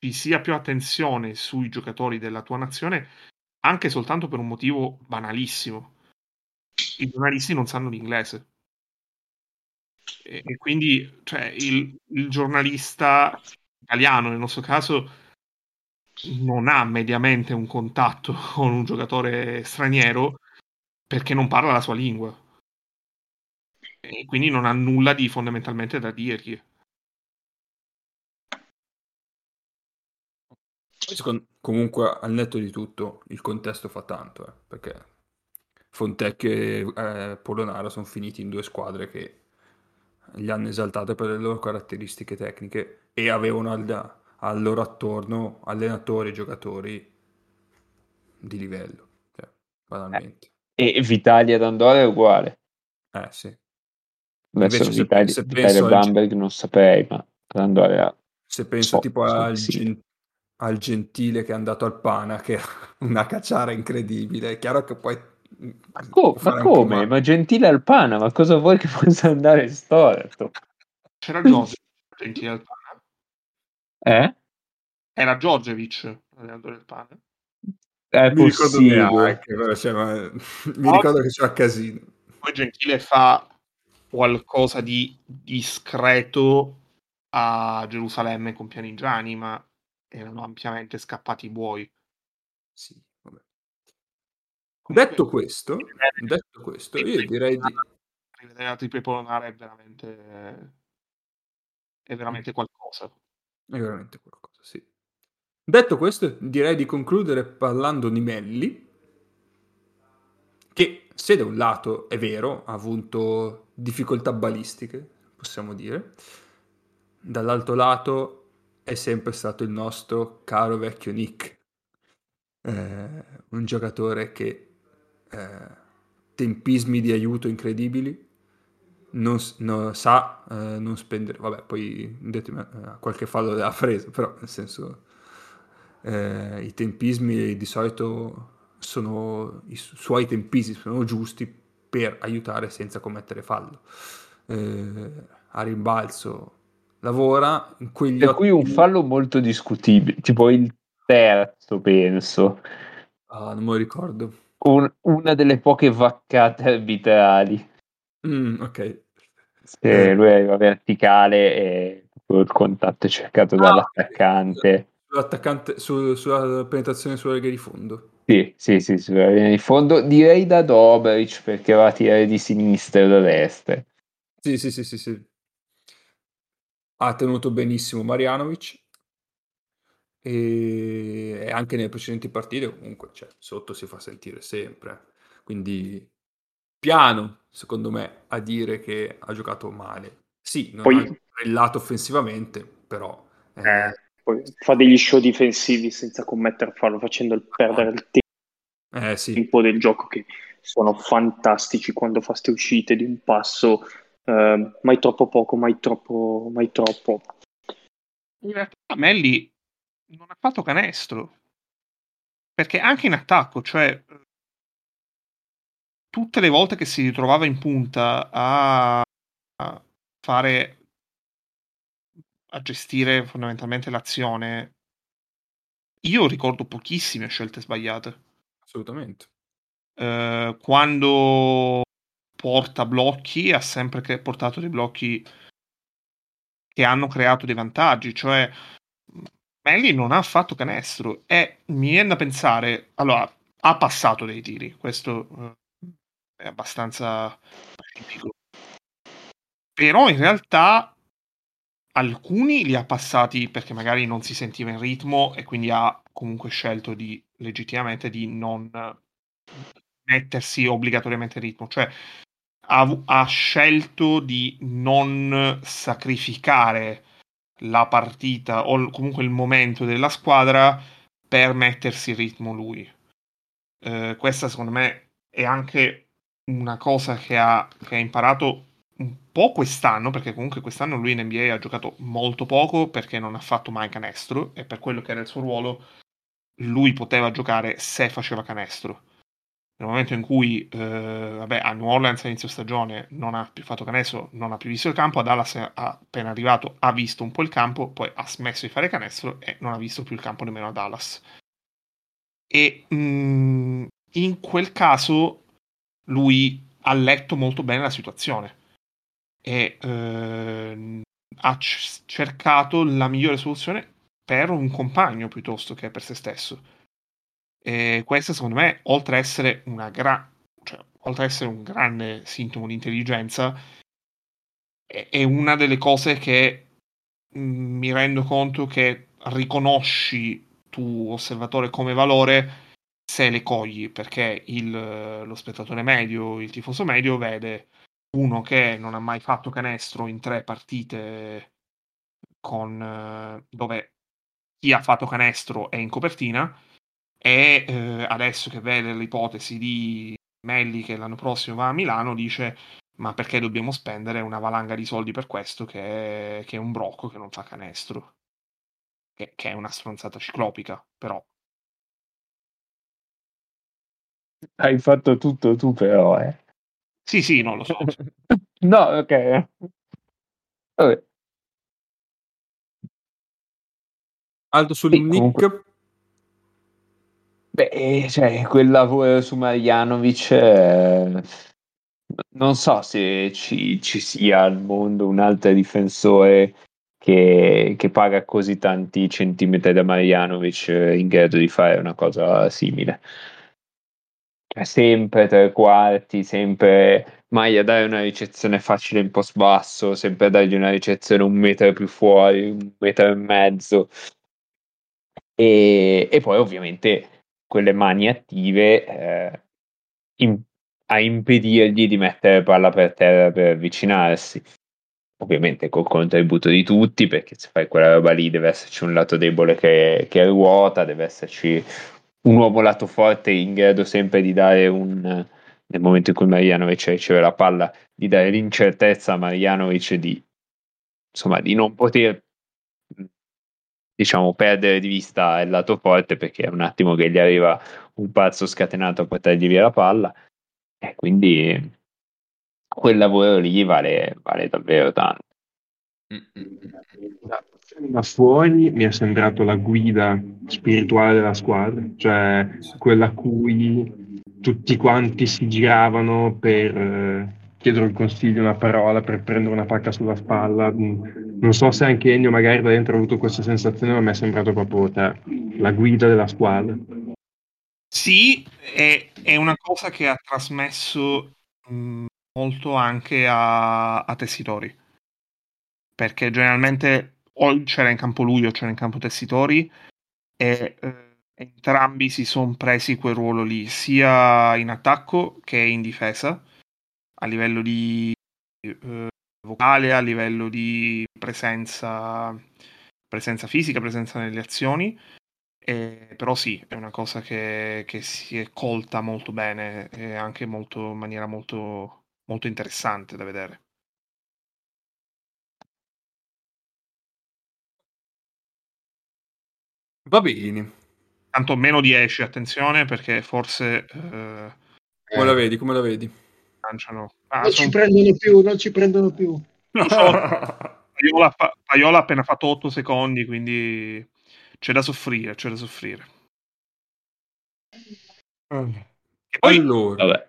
ci sia più attenzione sui giocatori della tua nazione, anche soltanto per un motivo banalissimo: i giornalisti non sanno l'inglese e quindi, cioè, il giornalista italiano nel nostro caso non ha mediamente un contatto con un giocatore straniero perché non parla la sua lingua e quindi non ha nulla di fondamentalmente da dirgli. Comunque, al netto di tutto, il contesto fa tanto, perché Fontecchio e Polonara sono finiti in 2 squadre che li hanno esaltate per le loro caratteristiche tecniche e avevano al loro attorno allenatori e giocatori di livello, banalmente. E Vitali ad Andorra è uguale. Sì. Invece se penso a Bamberg non saprei, ma ad Andorra... Se penso al Gentile che è andato al Pana, che è una cacciara incredibile, è chiaro che poi... Ma come? Ma Gentile al Pana? Ma cosa vuoi che possa andare in storia? C'era Giorgio Gentile al Pana. Era Djordjevic allenatore del Pana. Mi ricordo che c'era casino. Poi Gentile fa qualcosa di discreto a Gerusalemme con Pianigiani, ma erano ampiamente scappati i buoi. Sì, vabbè. Detto questo, io direi di rivedere la tripla Polonara è veramente qualcosa. È veramente qualcosa, sì. Detto questo, direi di concludere parlando di Melli, che se da un lato è vero, ha avuto difficoltà balistiche, possiamo dire, dall'altro lato è sempre stato il nostro caro vecchio Nick, un giocatore che tempismi di aiuto incredibili, non spendere, vabbè, poi detemi, qualche fallo l'ha preso, però nel senso i tempismi di solito sono, i suoi tempismi sono giusti per aiutare senza commettere fallo, a rimbalzo lavora in quegli per cui un fallo molto discutibile, tipo il terzo penso, non me lo ricordo, una delle poche vaccate arbitrali. Ok. Sì, lui arriva verticale e il contatto è cercato dall'attaccante. L'attaccante sulla penetrazione sulla riga di fondo. Sì, sulla riga di fondo, direi da Dobrić, perché va a tirare di sinistra e da destra. Sì. Ha tenuto benissimo Marjanović e anche nelle precedenti partite comunque, cioè, sotto si fa sentire sempre. Quindi piano, secondo me, a dire che ha giocato male. Sì, non ha brillato offensivamente, però... Poi fa degli show difensivi senza commettere fallo, facendo perdere il tempo, tempo del gioco, che sono fantastici quando fa ste uscite di un passo, mai troppo poco, mai troppo. In realtà Melli non ha fatto canestro, perché anche in attacco, cioè... tutte le volte che si ritrovava in punta a gestire fondamentalmente l'azione, Io ricordo pochissime scelte sbagliate. Assolutamente. Quando porta blocchi, ha sempre portato dei blocchi che hanno creato dei vantaggi. Cioè, Melli non ha fatto canestro e mi viene da pensare, allora, ha passato dei tiri, questo è abbastanza tipico, però in realtà alcuni li ha passati perché magari non si sentiva in ritmo e quindi ha comunque scelto di legittimamente di non mettersi obbligatoriamente in ritmo, cioè ha scelto di non sacrificare la partita o comunque il momento della squadra per mettersi in ritmo lui. Questa secondo me è anche una cosa che ha imparato un po' quest'anno, perché comunque quest'anno lui in NBA ha giocato molto poco perché non ha fatto mai canestro e per quello che era il suo ruolo lui poteva giocare se faceva canestro. Nel momento in cui a New Orleans a inizio stagione non ha più fatto canestro, non ha più visto il campo, a Dallas appena arrivato ha visto un po' il campo, poi ha smesso di fare canestro e non ha visto più il campo nemmeno a Dallas. E in quel caso lui ha letto molto bene la situazione e ha cercato la migliore soluzione per un compagno piuttosto che per se stesso. E questo secondo me, oltre a essere oltre a essere un grande sintomo di intelligenza, è una delle cose che mi rendo conto che riconosci tu osservatore come valore se le cogli, perché lo spettatore medio, il tifoso medio vede uno che non ha mai fatto canestro in 3 partite dove chi ha fatto canestro è in copertina e adesso che vede l'ipotesi di Melli che l'anno prossimo va a Milano dice ma perché dobbiamo spendere una valanga di soldi per questo che è un brocco che non fa canestro, che è una stronzata ciclopica, però. Hai fatto tutto tu però, eh? Sì, no, lo so. No, ok. Vabbè. Alto sul Nick? Comunque... Beh, cioè, quel lavoro su Marjanović... Non so se ci sia al mondo un altro difensore che paga così tanti centimetri da Marjanović in grado di fare una cosa simile. Sempre 3/4, sempre mai a dare una ricezione facile in post basso, sempre a dargli una ricezione 1 metro più fuori, 1,5 metri. E poi ovviamente quelle mani attive a impedirgli di mettere palla per terra per avvicinarsi. Ovviamente col contributo di tutti, perché se fai quella roba lì deve esserci un lato debole che ruota, deve esserci un uomo lato forte in grado sempre di dare nel momento in cui Marjanović riceve la palla, di dare l'incertezza a Marjanović di non poter, diciamo, perdere di vista il lato forte, perché è un attimo che gli arriva un pazzo scatenato a portargli via la palla, e quindi quel lavoro lì vale davvero tanto. Da fuori mi è sembrato la guida spirituale della squadra, cioè quella a cui tutti quanti si giravano per chiedere un consiglio, una parola, per prendere una pacca sulla spalla. Non so se anche Ennio magari da dentro ha avuto questa sensazione, ma mi è sembrato proprio la guida della squadra. Sì, è una cosa che ha trasmesso molto anche a Tessitori, perché generalmente o c'era in campo lui o c'era in campo Tessitori e entrambi si sono presi quel ruolo lì, sia in attacco che in difesa, a livello di vocale, a livello di presenza fisica, presenza nelle azioni, però sì, è una cosa che si è colta molto bene e anche in maniera molto, molto interessante da vedere. Va bene. Tanto meno 10, attenzione, perché forse... Come la vedi? Non ci prendono più. No. Paiola ha appena fatto 8 secondi, quindi... C'è da soffrire. E poi, allora, vabbè.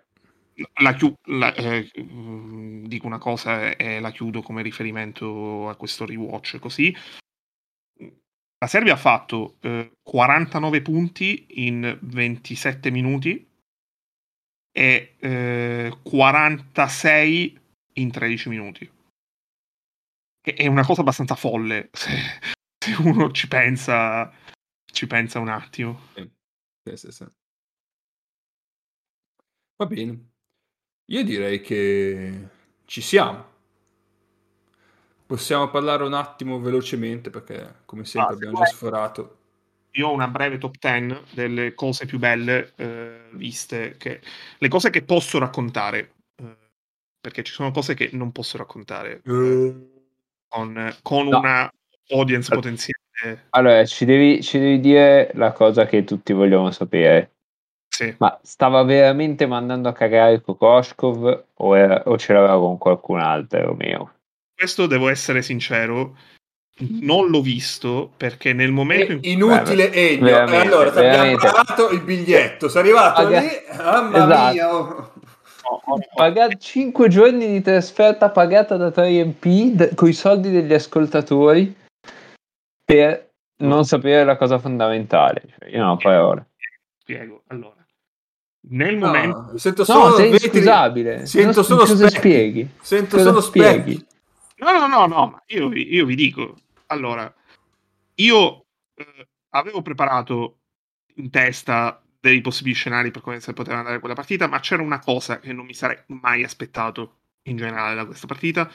Dico una cosa e la chiudo come riferimento a questo rewatch, così. La Serbia ha fatto 49 punti in 27 minuti e 46 in 13 minuti. Che è una cosa abbastanza folle, se uno ci pensa un attimo. Sì. Va bene. Io direi che ci siamo. Possiamo parlare un attimo velocemente perché, come sempre, abbiamo già sforato. Io ho una breve top 10 delle cose più belle viste, le cose che posso raccontare, perché ci sono cose che non posso raccontare con una audience potenziale. Allora, ci devi dire la cosa che tutti vogliamo sapere. Sì. Ma stava veramente mandando a cagare Kokoškov o ce l'aveva con qualcun altro, Romeo? Questo devo essere sincero, non l'ho visto perché nel momento inutile Ennio. Allora ti abbiamo pagato il biglietto, sei arrivato lì, mamma mia. Ho pagato 5 giorni di trasferta pagata da 3MP con i soldi degli ascoltatori per non sapere la cosa fondamentale. Io non ho parole. Spiego, allora. Nel momento sento solo scusabile. Sento solo spieghi. Sento solo spieghi. No, io vi dico. Allora, io avevo preparato in testa dei possibili scenari per come se poteva andare quella partita, ma c'era una cosa che non mi sarei mai aspettato in generale da questa partita,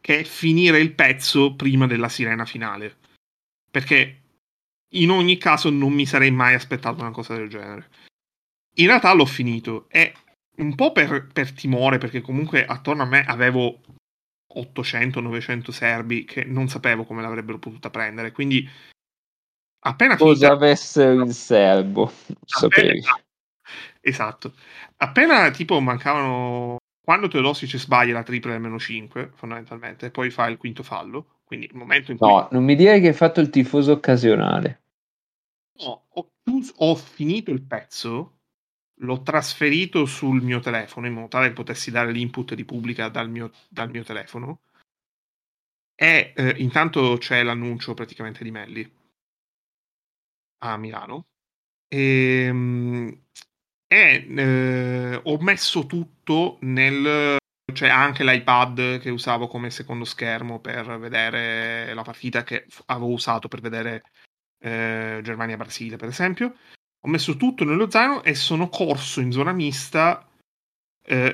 che è finire il pezzo prima della sirena finale. Perché in ogni caso non mi sarei mai aspettato una cosa del genere. In realtà l'ho finito, e un po' per timore, perché comunque attorno a me avevo 800-900 serbi che non sapevo come l'avrebbero potuta prendere, quindi appena cosa avessero il serbo sapevi. Esatto, appena tipo mancavano, quando Teodosić sbaglia la tripla del -5 fondamentalmente e poi fa il quinto fallo, quindi il momento in cui... No, non mi dire che hai fatto il tifoso occasionale. No, ho finito il pezzo, l'ho trasferito sul mio telefono in modo tale che potessi dare l'input di pubblica dal mio telefono, e intanto c'è l'annuncio praticamente di Melli a Milano e ho messo tutto cioè anche l'iPad che usavo come secondo schermo per vedere la partita, che avevo usato per vedere Germania-Brasile per esempio. Ho messo tutto nello zaino e sono corso in zona mista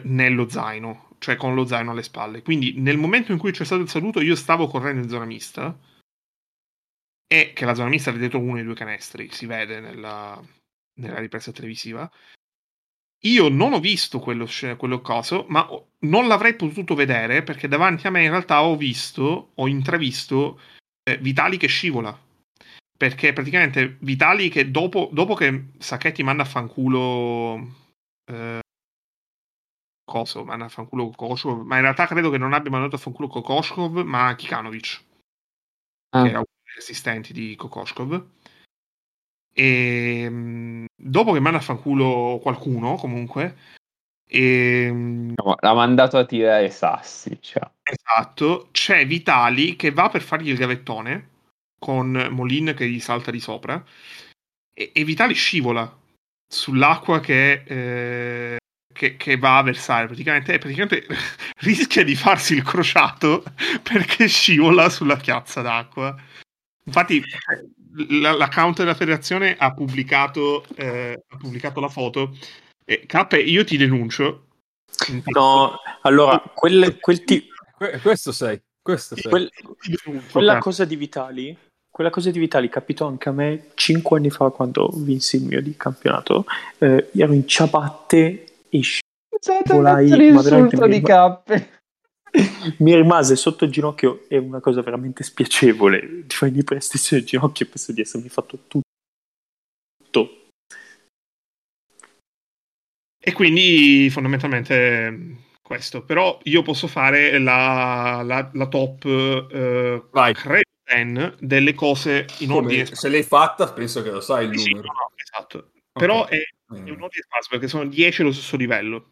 nello zaino, cioè con lo zaino alle spalle. Quindi nel momento in cui c'è stato il saluto io stavo correndo in zona mista, e che la zona mista era dietro uno dei due canestri, si vede nella ripresa televisiva. Io non ho visto quello caso, ma non l'avrei potuto vedere perché davanti a me in realtà ho intravisto Vitali che scivola. Perché praticamente Vitali che dopo che Sacchetti manda a fanculo Kokoškov, ma in realtà credo che non abbia mandato a fanculo Kokoškov ma Kikanović, che era uno degli assistenti di Kokoškov, e dopo che manda a fanculo qualcuno comunque l'ha mandato a tirare sassi, cioè. Esatto, c'è Vitali che va per fargli il gavettone con Molin che gli salta di sopra, e Vitali scivola sull'acqua che va a versare praticamente rischia di farsi il crociato perché scivola sulla chiazza d'acqua. Infatti l'account della federazione ha pubblicato la foto. Kapp, io ti denuncio. No, allora quella cosa di Vitali capitò anche a me 5 anni fa quando vinsi il mio di campionato. Ero in ciabatte e scivolai, ma veramente mi rimase sotto il ginocchio, è una cosa veramente spiacevole. Ti fai di prestissimo il ginocchio e penso di essermi fatto tutto. E quindi fondamentalmente questo, però io posso fare la top. Vai. Credo 10 delle cose in ordine. Se l'hai fatta, penso che lo sai il numero. Sì, no, esatto. Okay. Però è un ordine sparso perché sono 10 allo stesso livello.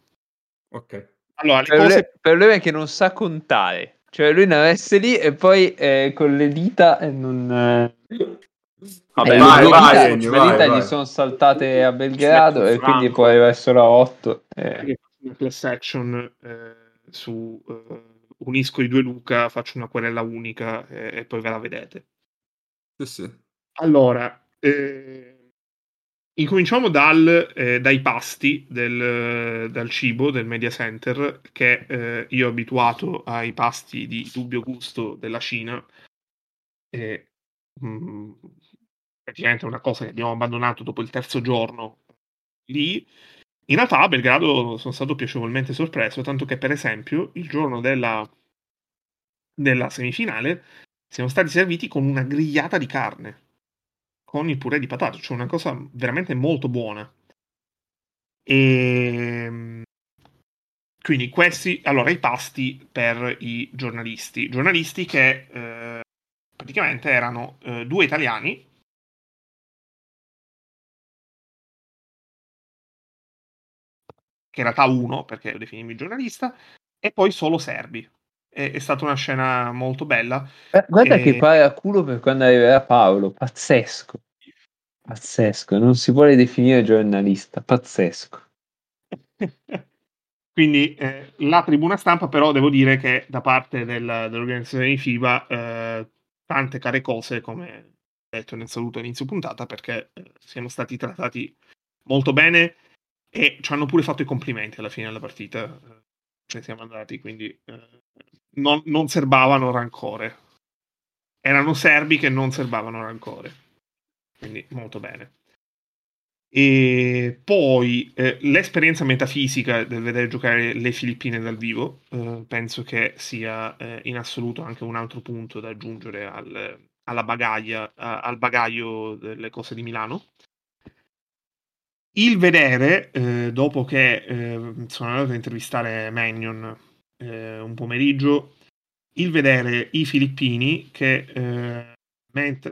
Ok. Allora, le cose... il problema è che non sa contare. Cioè lui ne avesse lì e poi con le dita non... Vabbè, le dita gli sono saltate a Belgrado e quindi poi arriva solo a 8. Una class action su... unisco i due Luca, faccio una querela unica e poi ve la vedete. Sì, sì. Allora, incominciamo dai pasti, dal cibo, del Media Center, che io abituato ai pasti di dubbio gusto della Cina. Praticamente è una cosa che abbiamo abbandonato dopo il terzo giorno lì. In realtà a Belgrado sono stato piacevolmente sorpreso, tanto che per esempio il giorno della semifinale siamo stati serviti con una grigliata di carne, con il purè di patate, cioè una cosa veramente molto buona. E quindi questi, allora, i pasti per i giornalisti che praticamente erano due italiani. Che in realtà uno, perché definirmi giornalista, e poi solo serbi. È stata una scena molto bella. Guarda che pare a culo per quando arriverà Paolo, pazzesco. Pazzesco, non si vuole definire giornalista, pazzesco. Quindi la tribuna stampa, però, devo dire che da parte dell'organizzazione di FIBA tante care cose, come detto nel saluto all'inizio puntata, perché siamo stati trattati molto bene, e ci hanno pure fatto i complimenti alla fine della partita, ce ne siamo andati, quindi non serbavano rancore, erano serbi che non serbavano rancore, quindi molto bene. E poi l'esperienza metafisica del vedere giocare le Filippine dal vivo penso che sia in assoluto anche un altro punto da aggiungere al bagaglio delle cose di Milano. Il vedere, dopo che sono andato a intervistare Mannion un pomeriggio, il vedere i filippini che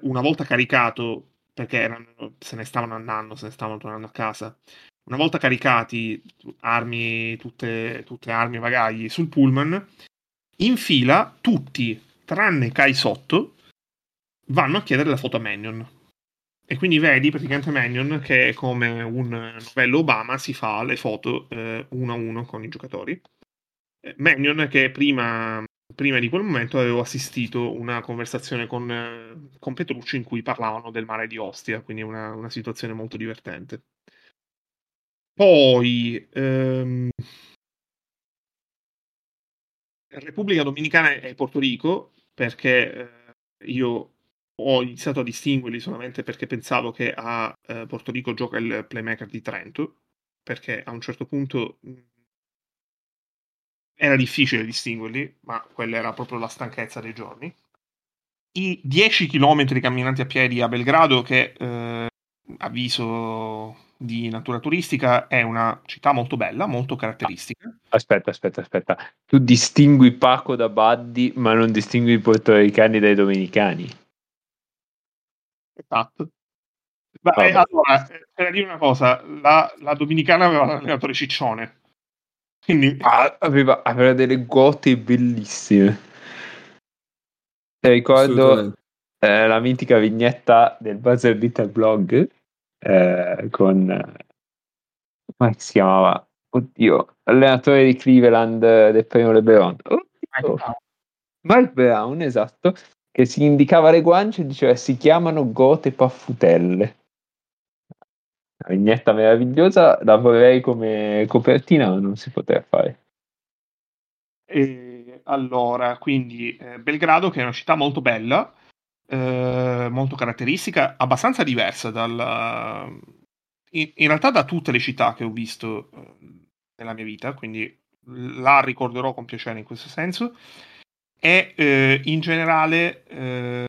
una volta caricato, perché se ne stavano tornando a casa, una volta caricati armi, tutte armi e bagagli sul pullman, in fila tutti, tranne Kai Sotto, vanno a chiedere la foto a Mannion. E quindi vedi praticamente Mannion che, come un novello Obama, si fa le foto uno a uno con i giocatori. Mannion che prima di quel momento avevo assistito una conversazione con Petrucci in cui parlavano del mare di Ostia, quindi una situazione molto divertente. Poi Repubblica Dominicana e Porto Rico, perché io ho iniziato a distinguerli solamente perché pensavo che a Porto Rico gioca il playmaker di Trento, perché a un certo punto era difficile distinguerli, ma quella era proprio la stanchezza dei giorni. I 10 chilometri camminanti a piedi a Belgrado, che avviso di natura turistica, è una città molto bella, molto caratteristica. Aspetta, tu distingui Paco da Buddy, ma non distingui i portoricani dai dominicani. Esatto. Beh, allora, per dire una cosa, la dominicana aveva l'allenatore Ciccione, quindi aveva delle gote bellissime. Ricordo la mitica vignetta del Buzzer Beater Blog con come si chiamava? Oddio, allenatore di Cleveland del primo LeBron, Mike Brown, esatto, che si indicava le guance e diceva si chiamano gote paffutelle. Una vignetta meravigliosa, la vorrei come copertina, ma non si poteva fare. E allora, quindi Belgrado, che è una città molto bella, molto caratteristica, abbastanza diversa in realtà da tutte le città che ho visto nella mia vita, quindi la ricorderò con piacere in questo senso. E in generale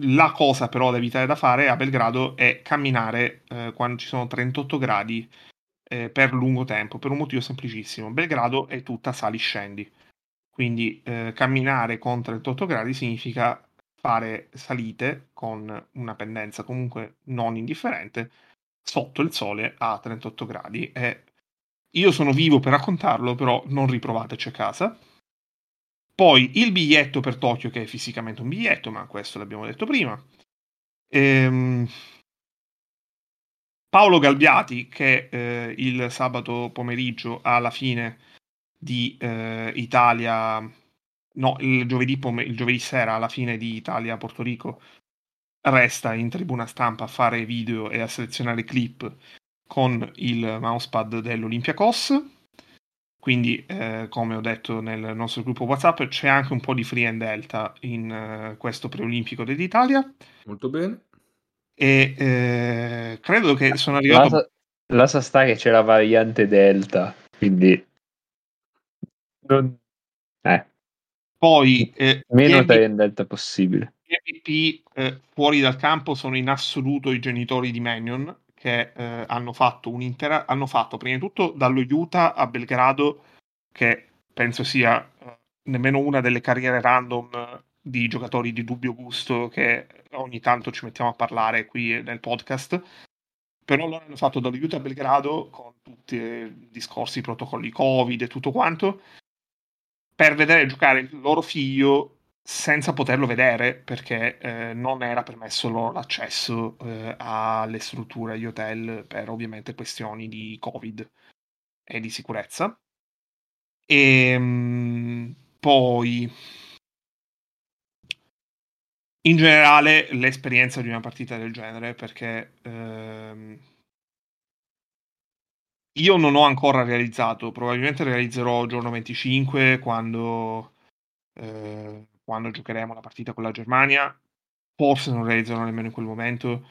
la cosa però da evitare da fare a Belgrado è camminare quando ci sono 38 gradi per lungo tempo, per un motivo semplicissimo: Belgrado è tutta sali scendi, quindi camminare con 38 gradi significa fare salite con una pendenza comunque non indifferente sotto il sole a 38 gradi. E io sono vivo per raccontarlo, però non riprovateci a casa. Poi il biglietto per Tokyo, che è fisicamente un biglietto, ma questo l'abbiamo detto prima. Paolo Galbiati, che il sabato pomeriggio alla fine di Italia, no, il giovedì sera alla fine di Italia-Porto Rico, resta in tribuna stampa a fare video e a selezionare clip con il mousepad dell'Olympiacos. Quindi, come ho detto nel nostro gruppo WhatsApp, c'è anche un po' di free and delta in questo preolimpico dell'Italia. Molto bene. E credo che sono arrivato... La sa sta che c'è la variante delta, quindi... Poi... meno free and delta possibile. Gli MVP fuori dal campo sono in assoluto i genitori di Mannion, che hanno fatto prima di tutto dallo Utah a Belgrado, che penso sia nemmeno una delle carriere random di giocatori di dubbio gusto che ogni tanto ci mettiamo a parlare qui nel podcast, però loro hanno fatto dallo Utah a Belgrado con tutti i discorsi, i protocolli Covid e tutto quanto, per vedere giocare il loro figlio senza poterlo vedere, perché non era permesso loro l'accesso alle strutture, agli hotel, per ovviamente questioni di Covid e di sicurezza. E poi in generale l'esperienza di una partita del genere, perché io non ho ancora realizzato, probabilmente realizzerò giorno 25 quando giocheremo la partita con la Germania, forse non realizzano nemmeno in quel momento.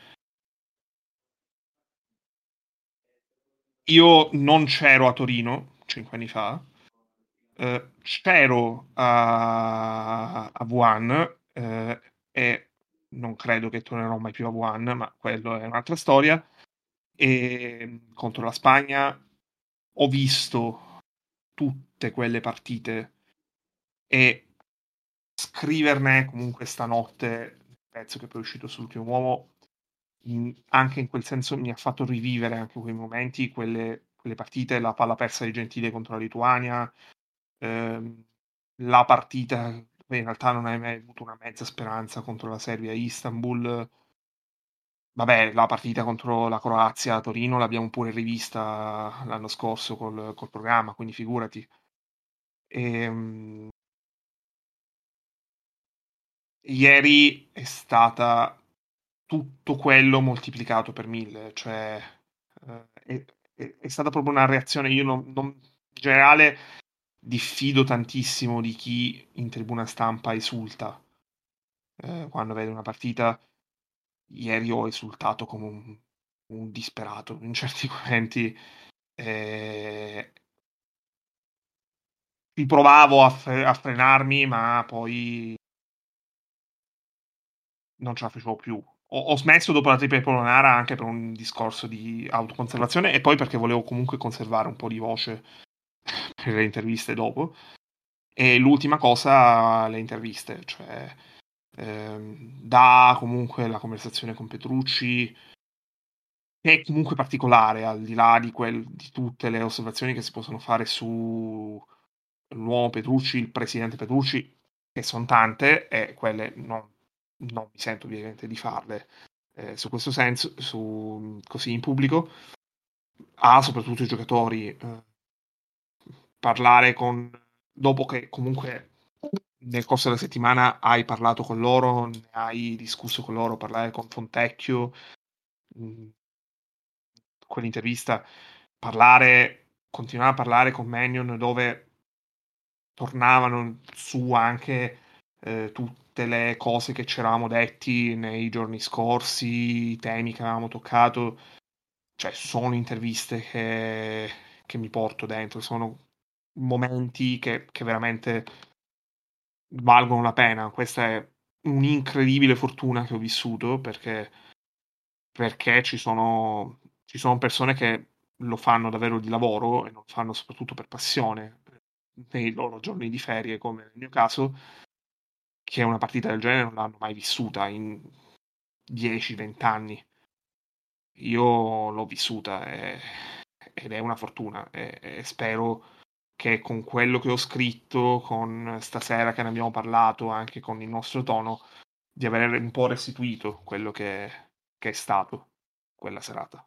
Io non c'ero a Torino 5 anni fa, c'ero a Wuhan, e non credo che tornerò mai più a Wuhan, ma quello è un'altra storia. E contro la Spagna ho visto tutte quelle partite e scriverne comunque stanotte, il pezzo che poi è uscito sull'ultimo uomo, anche in quel senso mi ha fatto rivivere anche quei momenti, quelle partite, la palla persa di Gentile contro la Lituania, la partita in realtà non hai mai avuto una mezza speranza contro la Serbia a Istanbul, vabbè, la partita contro la Croazia a Torino l'abbiamo pure rivista l'anno scorso col programma, quindi figurati. Ieri è stata tutto quello moltiplicato per 1000, cioè è stata proprio una reazione. Io in generale diffido tantissimo di chi in tribuna stampa esulta quando vede una partita. Ieri ho esultato come un disperato in certi momenti, ci provavo a frenarmi, ma poi non ce la facevo più. Ho smesso dopo la tripla di Polonara anche per un discorso di autoconservazione e poi perché volevo comunque conservare un po' di voce per le interviste dopo. E l'ultima cosa, le interviste, cioè da comunque la conversazione con Petrucci, che è comunque particolare, al di là di tutte le osservazioni che si possono fare su l'uomo Petrucci, il presidente Petrucci, che sono tante, e quelle non mi sento ovviamente di farle su questo senso, così in pubblico, soprattutto i giocatori, parlare dopo che comunque nel corso della settimana hai parlato con loro, ne hai discusso con loro, parlare con Fontecchio, quell'intervista, continuare a parlare con Mannion, dove tornavano su anche tutte le cose che ci eravamo detti nei giorni scorsi, i temi che avevamo toccato. Cioè, sono interviste che mi porto dentro, sono momenti che veramente valgono la pena. Questa è un'incredibile fortuna che ho vissuto, perché ci sono persone che lo fanno davvero di lavoro e lo fanno soprattutto per passione nei loro giorni di ferie, come nel mio caso, perché una partita del genere non l'hanno mai vissuta in 10-20 anni. Io l'ho vissuta ed è una fortuna, e spero che con quello che ho scritto, con stasera che ne abbiamo parlato, anche con il nostro tono, di aver un po' restituito quello che è stato quella serata.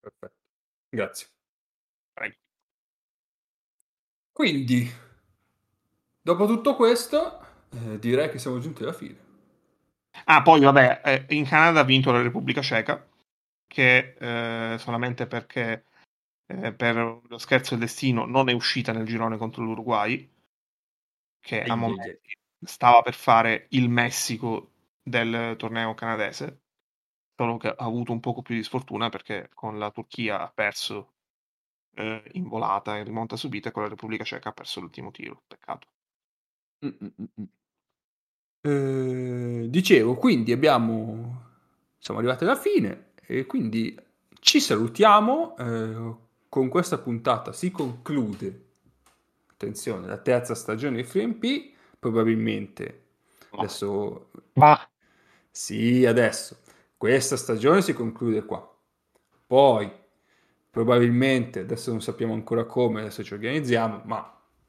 Perfetto, grazie. Prego. Quindi, dopo tutto questo, direi che siamo giunti alla fine. Ah, poi vabbè, in Canada ha vinto la Repubblica Ceca, che solamente perché per lo scherzo del destino non è uscita nel girone contro l'Uruguay, che a momenti stava per fare il Messico del torneo canadese, solo che ha avuto un poco più di sfortuna perché con la Turchia ha perso in volata, in rimonta subita, e con la Repubblica Ceca ha perso l'ultimo tiro, peccato. Dicevo, quindi siamo arrivati alla fine e quindi ci salutiamo. Con questa puntata si conclude, attenzione, la terza stagione di FreeMP, probabilmente adesso sì, adesso questa stagione si conclude qua, poi probabilmente, adesso non sappiamo ancora come, adesso ci organizziamo, ma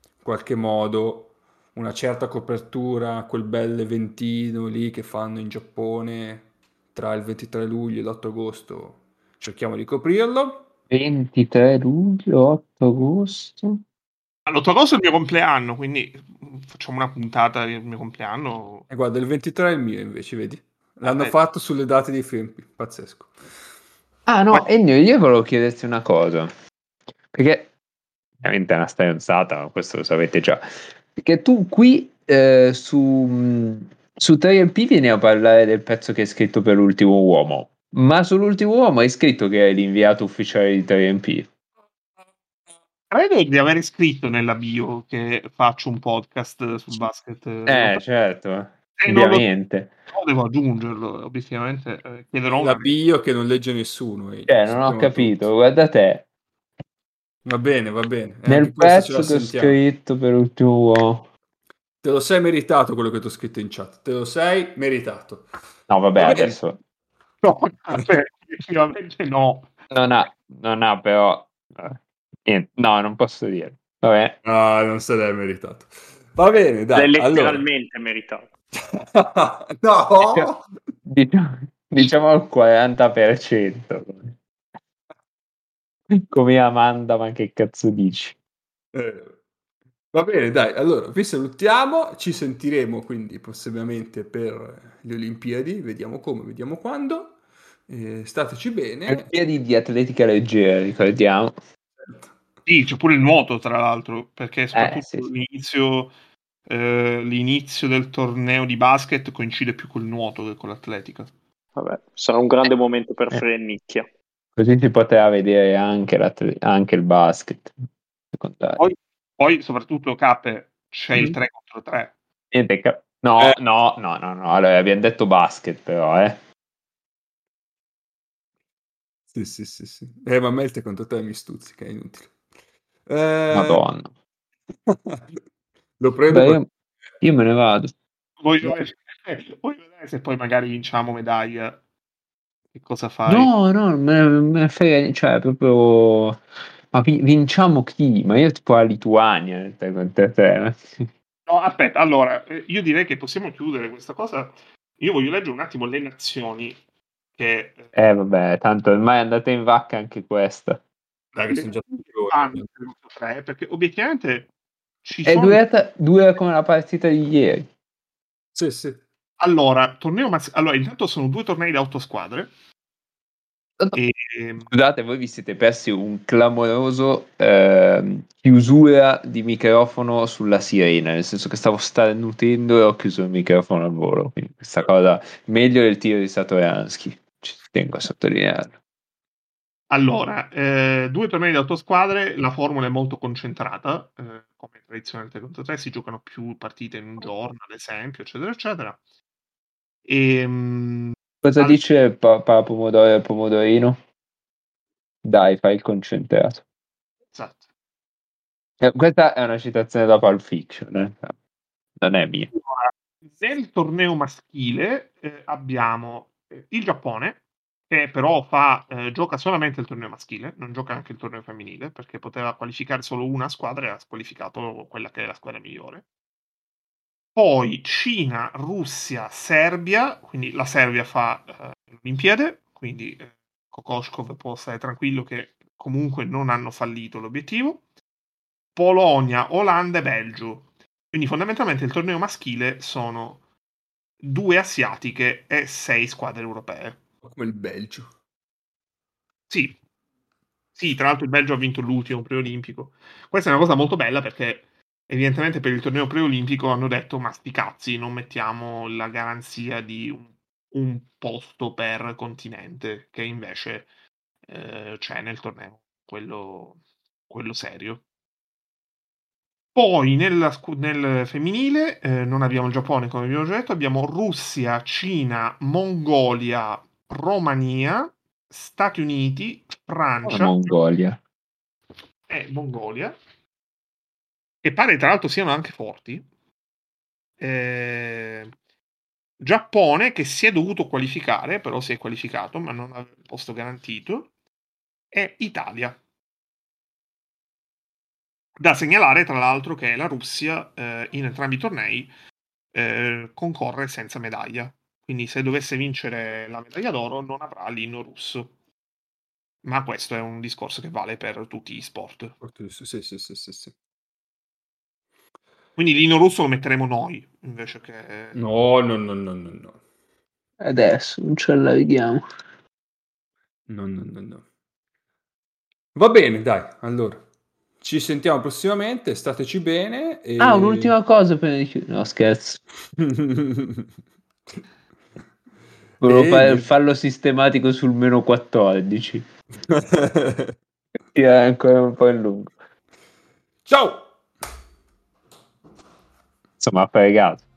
in qualche modo una certa copertura, quel bel eventino lì che fanno in Giappone tra il 23 luglio e l'8 agosto, cerchiamo di coprirlo. 23 luglio, 8 agosto? L'8 agosto è il mio compleanno, quindi facciamo una puntata del mio compleanno. E guarda, il 23 è il mio invece, vedi? L'hanno fatto sulle date dei film, pazzesco. Ah no, Ennio, io volevo chiederti una cosa, perché ovviamente è una stronzata, questo lo sapete già. Perché tu qui su 3MP vieni a parlare del pezzo che hai scritto per l'ultimo uomo, ma sull'ultimo uomo hai scritto che è l'inviato ufficiale di 3MP. Credo di aver scritto nella bio che faccio un podcast sul basket. Certo, ovviamente. Devo aggiungerlo, obiettivamente. Chiederò la bio che non legge nessuno. Non ho capito, tutti. Guarda te. Va bene. Nel pezzo che ho scrittuo per il tuo... Te lo sei meritato quello che ti ho scritto in chat. Te lo sei meritato. No, vabbè, adesso... No, effettivamente no. Non ha, però... Niente. No, non posso dire. Vabbè. No, non se l'hai meritato. Va bene, dai. L'hai letteralmente meritato. No! Diciamo al 40%. Come Amanda, ma che cazzo dici? Va bene, dai, allora vi salutiamo, ci sentiremo quindi prossimamente per le Olimpiadi, vediamo come, vediamo quando, stateci bene. Olimpiadi di atletica leggera, ricordiamo. Sì, c'è pure il nuoto, tra l'altro, perché soprattutto sì. L'inizio del torneo di basket coincide più col nuoto che con l'atletica. Vabbè, sarà un grande momento per Frenicchia. Così si poteva vedere anche il basket. Poi soprattutto Cape c'è il 3 contro 3. No. Allora, abbiamo detto basket, però, Sì. Ma a me il 3 contro 3 mi stuzzica, è inutile. Madonna. Lo prendo. Beh, io me ne vado. Voglio vedere se poi magari vinciamo medaglia. Che cosa fai? No, me ne frega, cioè proprio... Ma vinciamo chi? Ma io tipo la Lituania. No, aspetta, allora, io direi che possiamo chiudere questa cosa. Io voglio leggere un attimo le nazioni che... vabbè, tanto ormai è andata in vacca anche questa. Dai, che sono già tutti, perché obiettivamente ci sono... È dura come la partita di ieri. Sì. Allora, allora, intanto sono 2 tornei da 8 squadre. E... Scusate, voi vi siete persi un clamoroso chiusura di microfono sulla sirena, nel senso che stavo starnutendo e ho chiuso il microfono al volo, quindi questa cosa meglio del tiro di Satoranski, ci tengo a sottolinearlo. Allora, 2 tornei da 8 squadre, la formula è molto concentrata, come tradizionalmente contro 3, si giocano più partite in un giorno, ad esempio, eccetera, eccetera. Cosa dice pomodoro e pomodorino? Dai, fai il concentrato. Esatto. Questa è una citazione da Pulp Fiction, non è mia. Nel torneo maschile abbiamo il Giappone, che però gioca solamente il torneo maschile, non gioca anche il torneo femminile, perché poteva qualificare solo una squadra e ha squalificato quella che è la squadra migliore. Poi Cina, Russia, Serbia, quindi la Serbia fa l'Olimpiade, quindi Kokoškov può stare tranquillo che comunque non hanno fallito l'obiettivo. Polonia, Olanda e Belgio. Quindi fondamentalmente il torneo maschile sono 2 asiatiche e 6 squadre europee. Come il Belgio. Sì. Sì, tra l'altro il Belgio ha vinto l'ultimo preolimpico. Questa è una cosa molto bella perché evidentemente per il torneo preolimpico hanno detto ma sti cazzi, non mettiamo la garanzia di un posto per continente che invece c'è nel torneo, quello serio. Poi nel femminile non abbiamo il Giappone, come abbiamo già detto, abbiamo Russia, Cina, Mongolia, Romania, Stati Uniti, Francia. Mongolia. E pare tra l'altro siano anche forti. Giappone, che si è dovuto qualificare, però si è qualificato, ma non ha il posto garantito. E Italia. Da segnalare, tra l'altro, che la Russia in entrambi i tornei concorre senza medaglia. Quindi se dovesse vincere la medaglia d'oro non avrà l'inno russo. Ma questo è un discorso che vale per tutti gli sport. Sì. Quindi l'inno russo lo metteremo noi, invece che... No. Adesso non ce la vediamo. No. Va bene, dai, allora. Ci sentiamo prossimamente, stateci bene. E... Ah, un'ultima cosa prima di chiudere. No, scherzo. Volevo farlo sistematico sul -14. Sì, è ancora un po' in lungo. Ciao! Insomma, ha fregato.